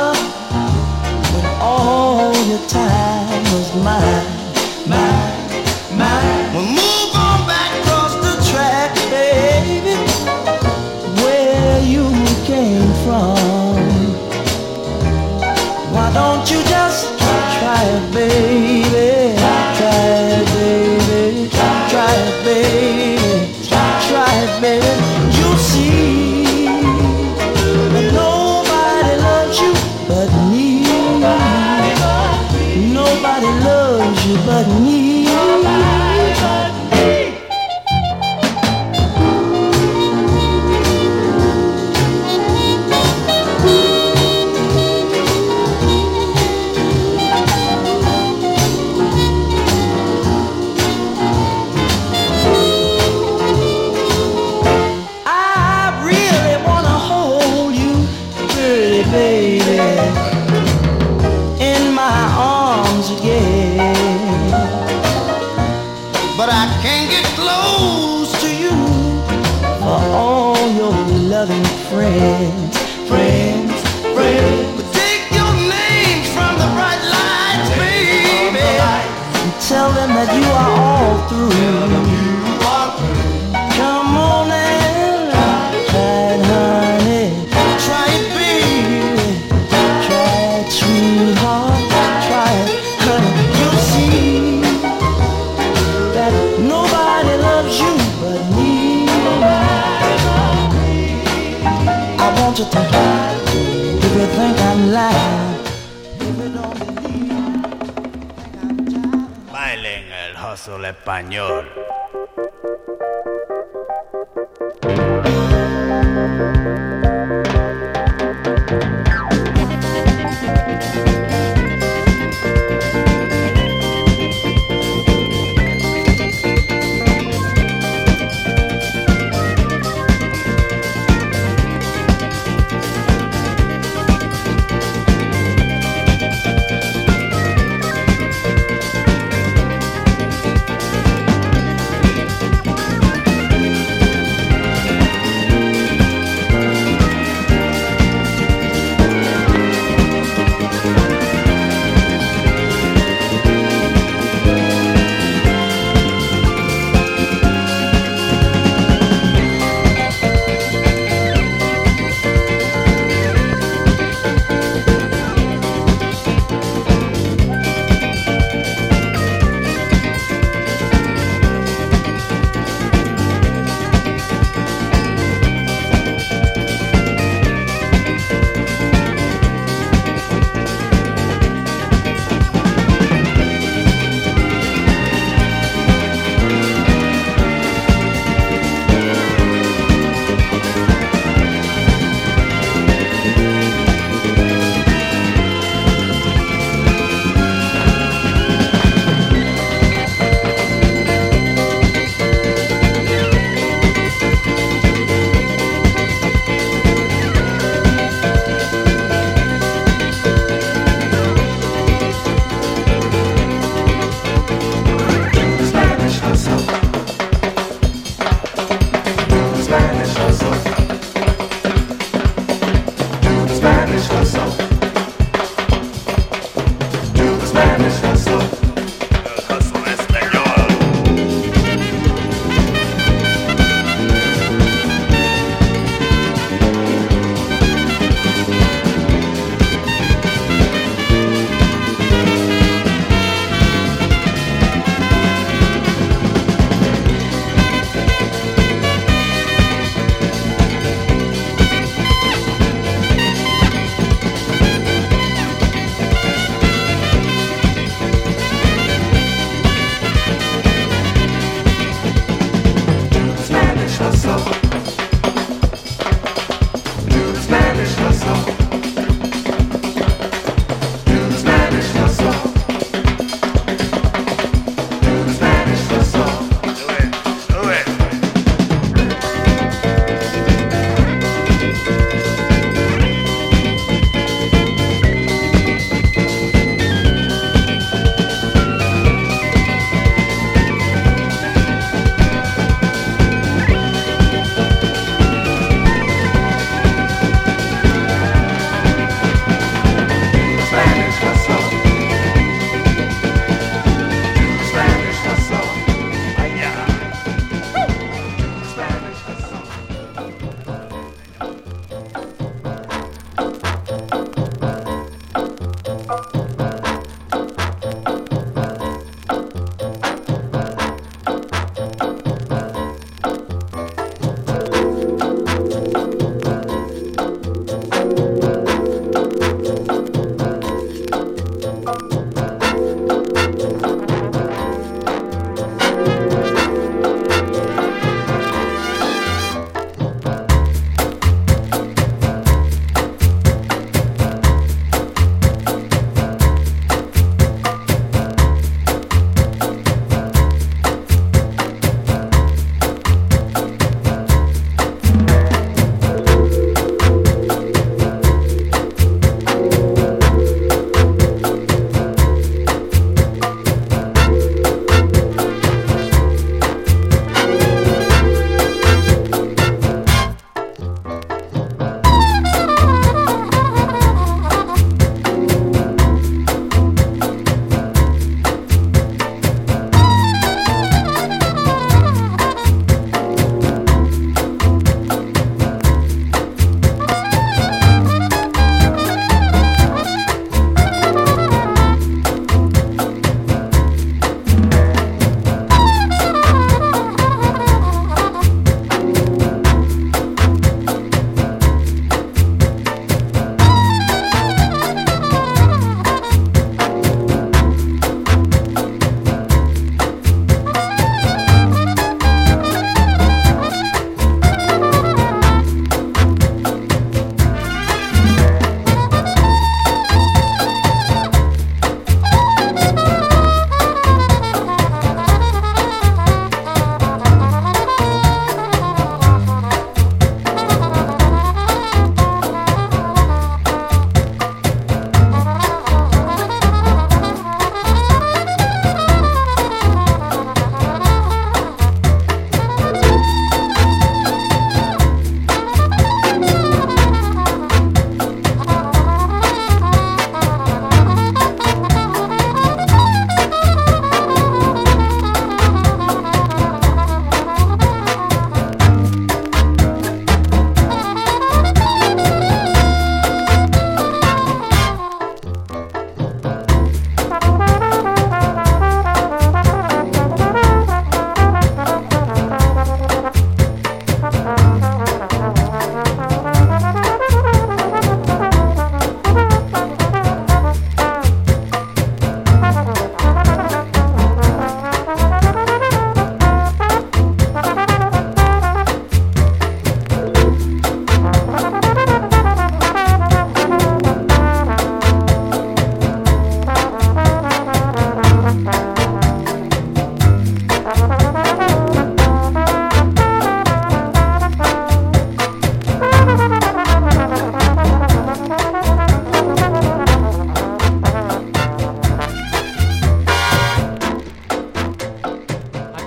when all your time was mine, mine, mine. Well, move on back across the track, baby, where you came from. Why don't you just try it, baby? Try it, baby. Try it, baby. Try it, baby. You'll see. Nobody loves you but me. Nobody but me. I really wanna hold you, pretty baby. Friends, friends, friends. But take your name from the bright lights, baby, and tell them that you are all through. Come on and try it, honey. Try it, baby. Try it, sweetheart. Try it, honey. You'll see that nobody loves you but me. If you think I'm lying, if you don't believe me, think I'm tired. Bailen el hustle español.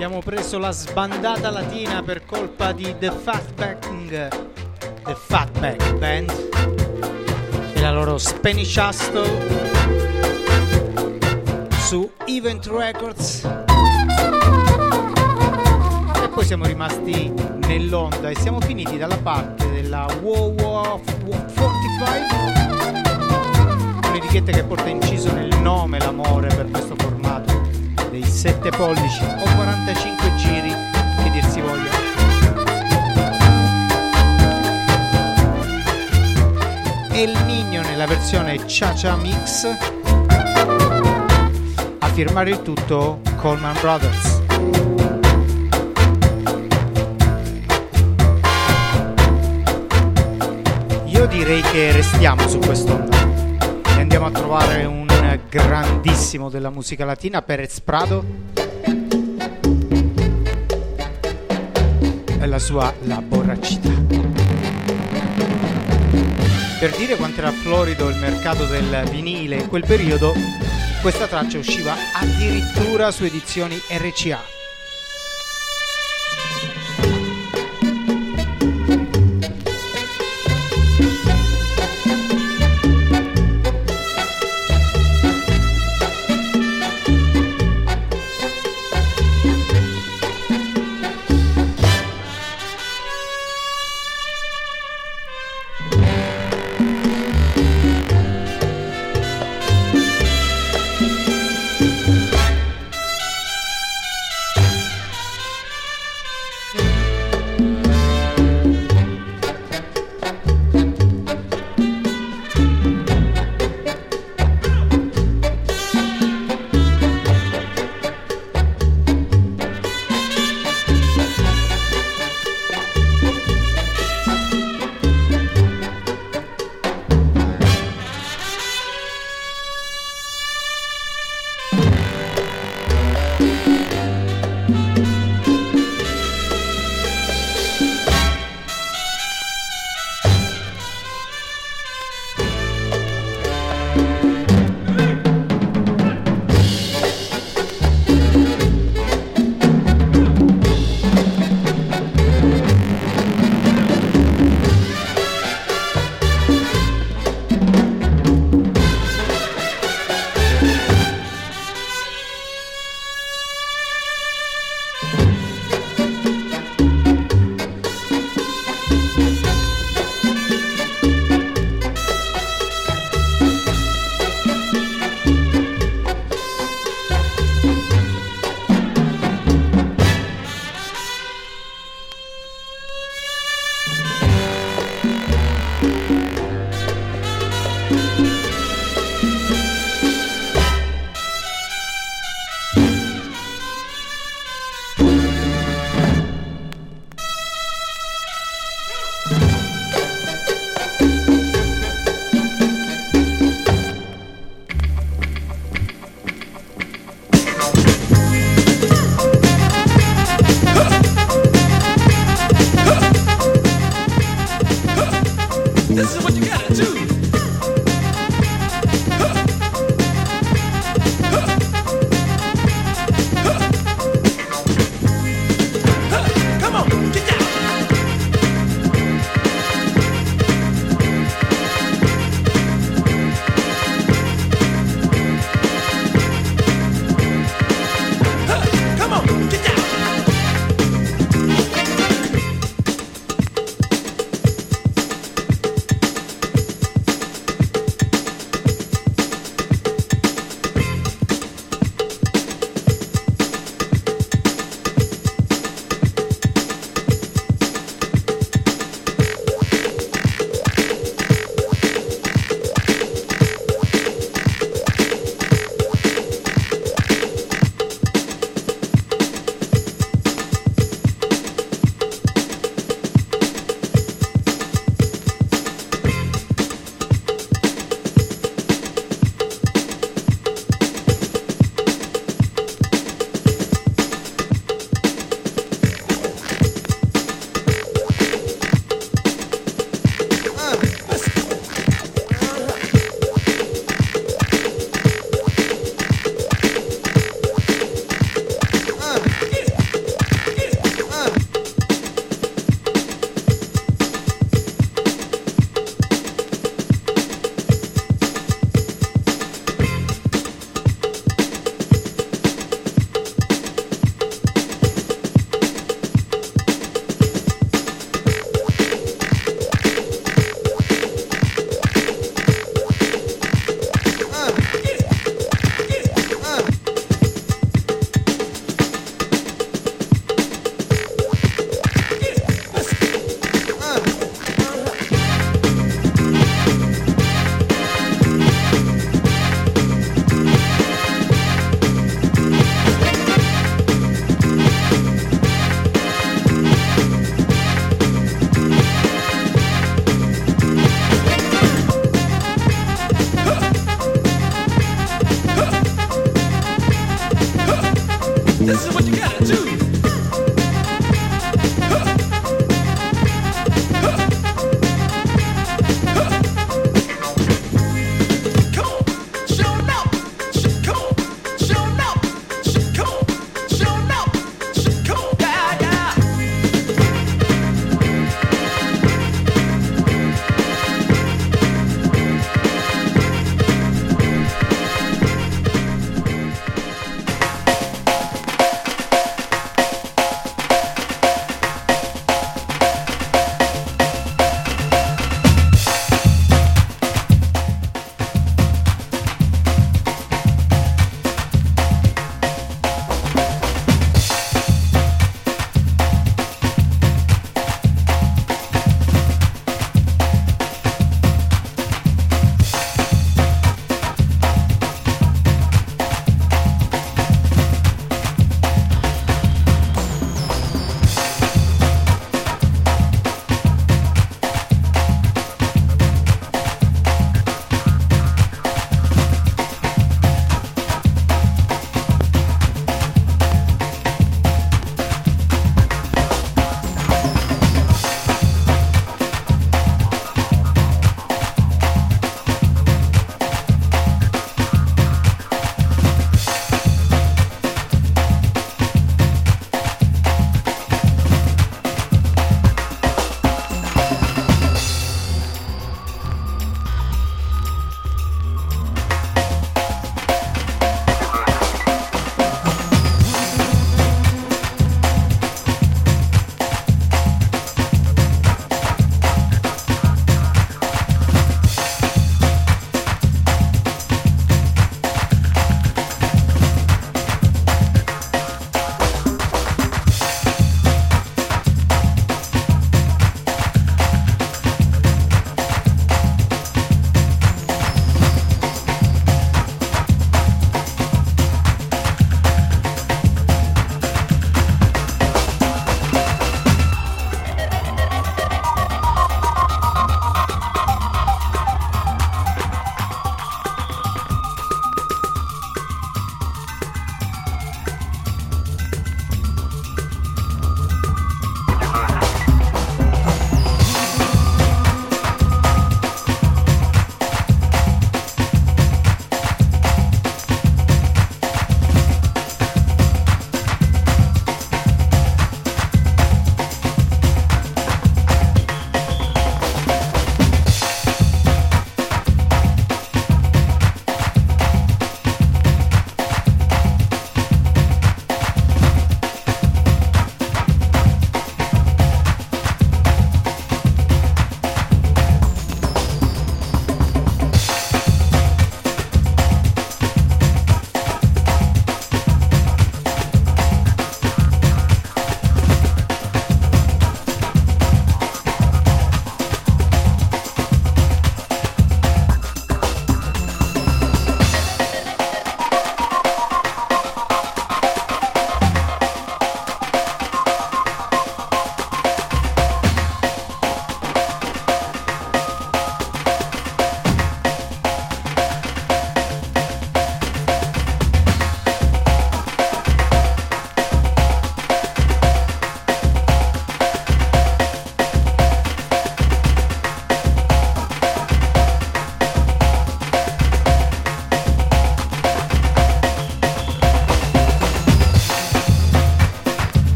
Abbiamo preso la sbandata latina per colpa di The Fatback Band e la loro Spanish Hustle su Event Records. E poi siamo rimasti nell'onda e siamo finiti dalla parte della WOW 45, un'etichetta che porta inciso nel nome l'amore per questo formato dei 7 pollici o 45 giri che dir si voglia. El Niño nella versione Cha-Cha Mix, a firmare il tutto Coleman Brothers. Io direi che restiamo su quest'onda e andiamo a trovare un grandissimo della musica latina, Perez Prado e la sua La Borracita. Per dire quanto era florido il mercato del vinile in quel periodo, questa traccia usciva addirittura su edizioni RCA.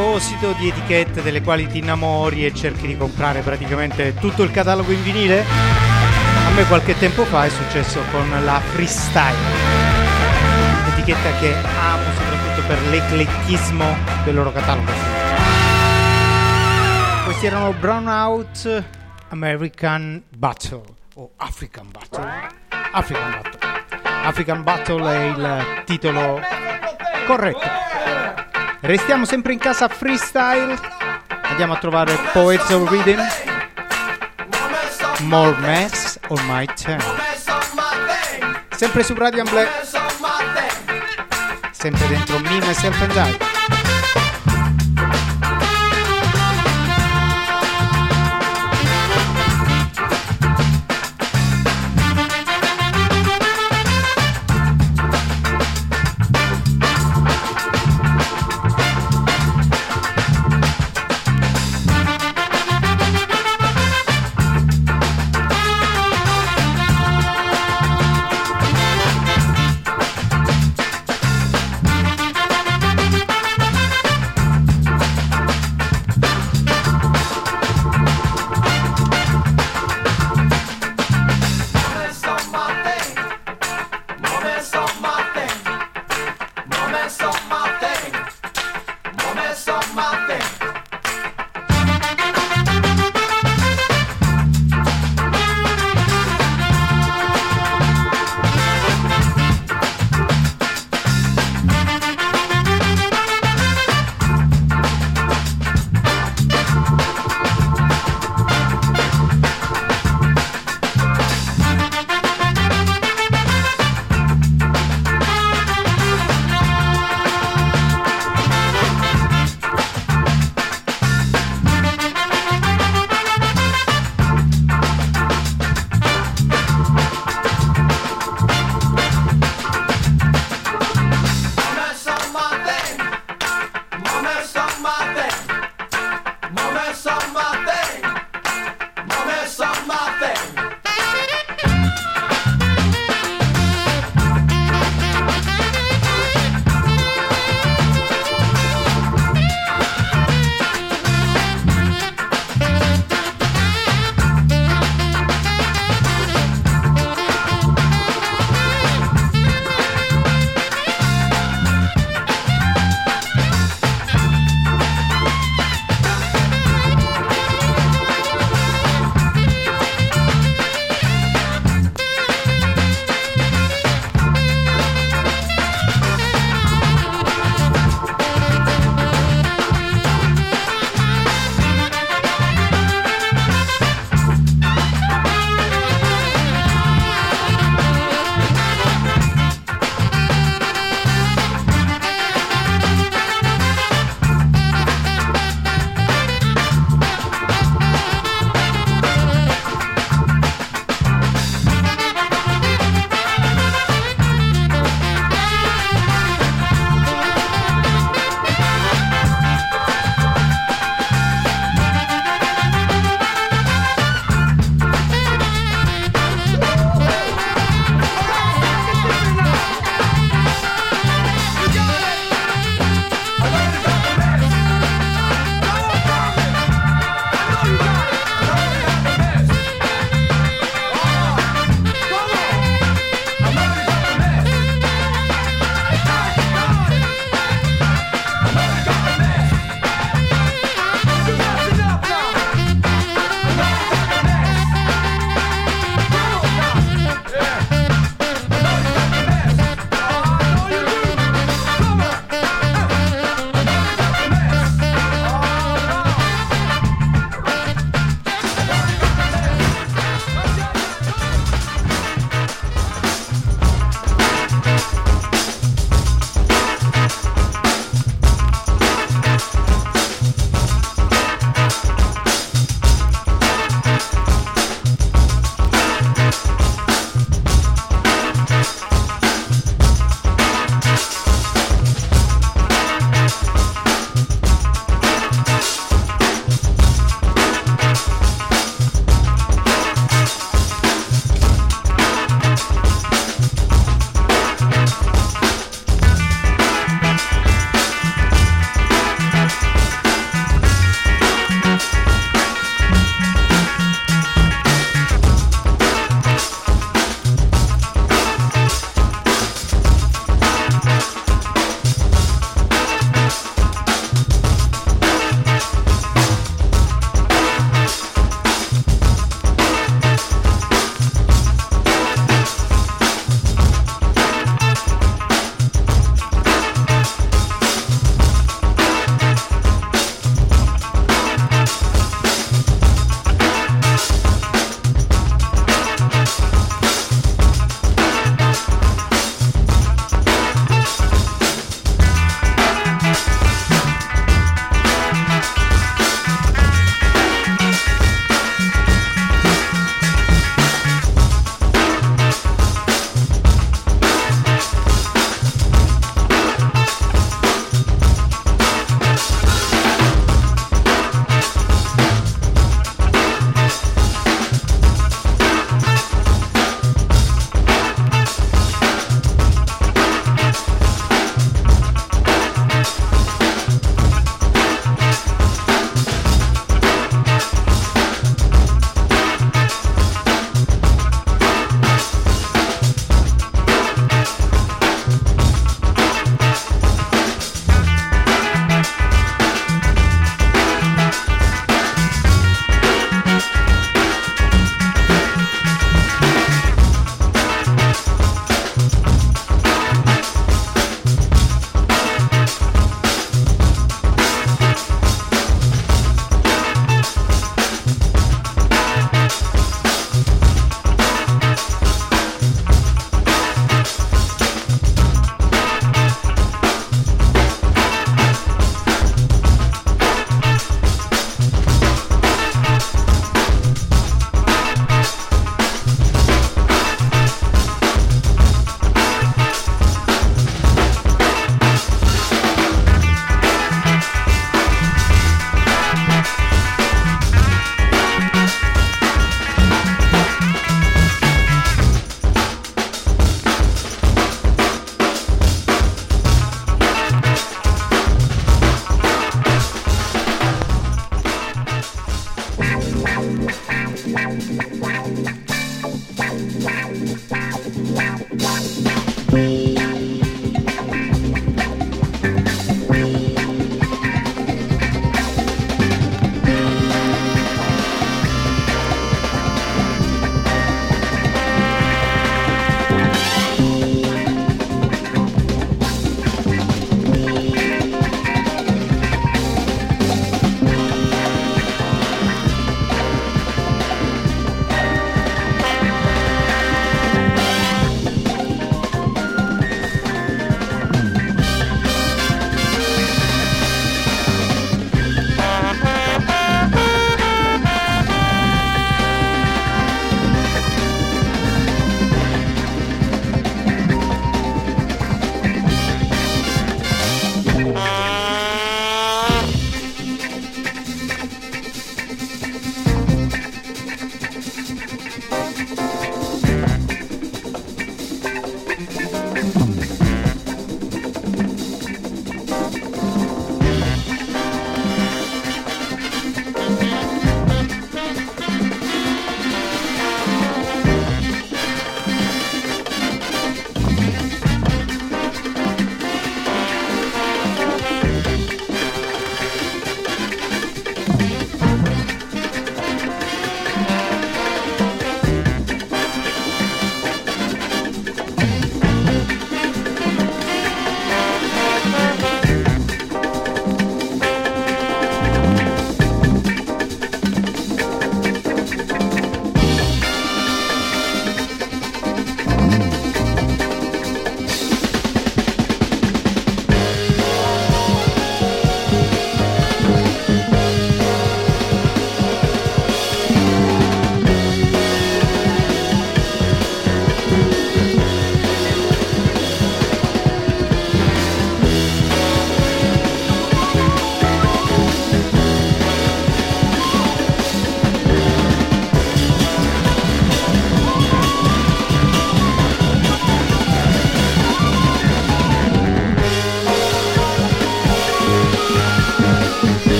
proposito di etichette delle quali ti innamori e cerchi di comprare praticamente tutto il catalogo in vinile? A me qualche tempo fa è successo con la Freestyle, etichetta che amo soprattutto per l'eclettismo del loro catalogo. Questi erano Brownout, American Battle o African Battle. African Battle. African Battle è il titolo corretto. Restiamo sempre in casa freestyle, andiamo a trovare Poets of Rhythm, More Mess on My Turn, sempre su Radio Amblè, sempre dentro Mi Myself and I.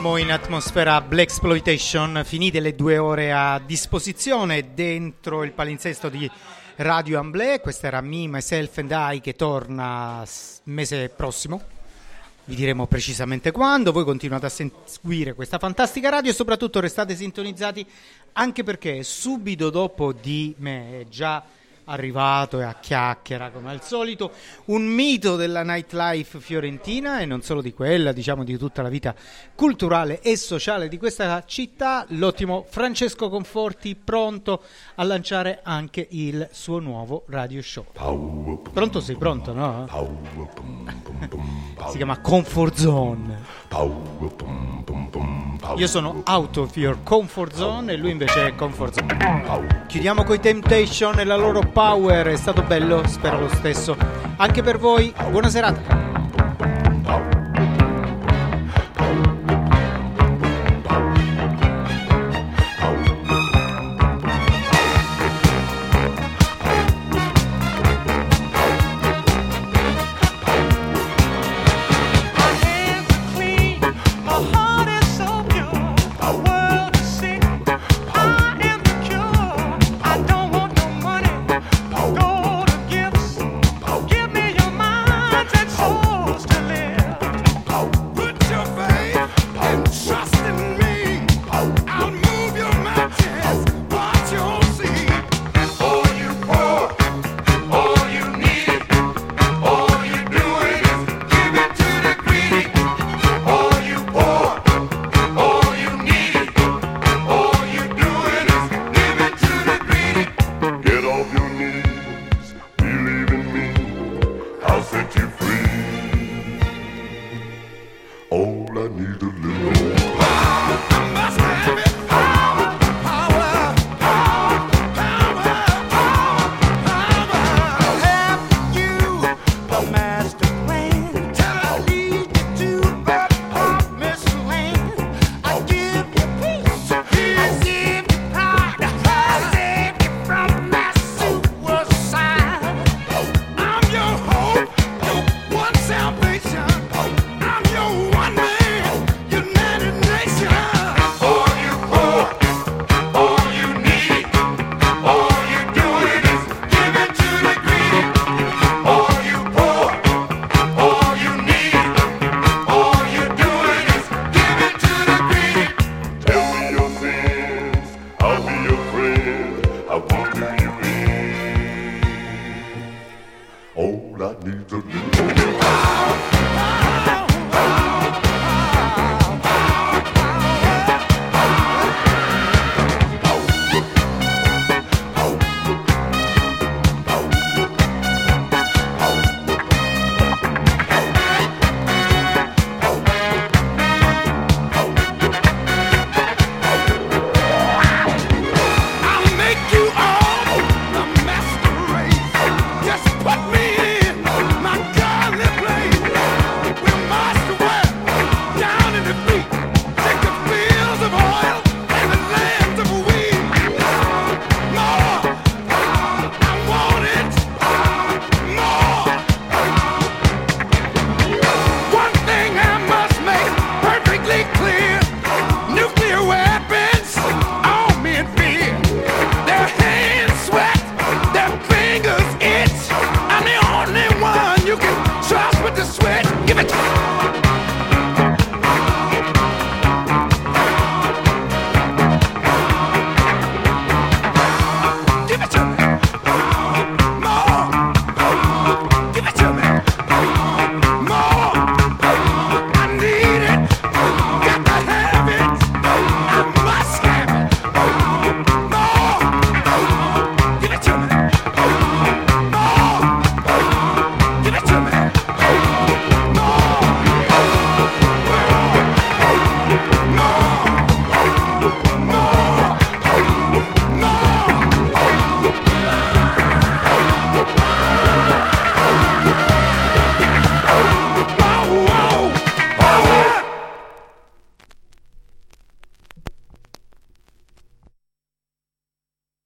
Siamo in atmosfera Black Exploitation, finite le 2 ore a disposizione dentro il palinsesto di Radio Amblè. Questa era Mi Myself and I, che torna mese prossimo, vi diremo precisamente quando. Voi continuate a seguire questa fantastica radio e soprattutto restate sintonizzati, anche perché subito dopo di me è già arrivato, e a chiacchiera come al solito, un mito della nightlife fiorentina, e non solo di quella, diciamo di tutta la vita culturale e sociale di questa città, l'ottimo Francesco Conforti, pronto a lanciare anche il suo nuovo radio show. Pronto? Sei pronto, no? Si chiama Comfort Zone. Io sono out of your comfort zone e lui invece è comfort zone. Chiudiamo coi Temptation e la loro power. È stato bello, spero lo stesso anche per voi. Buona serata.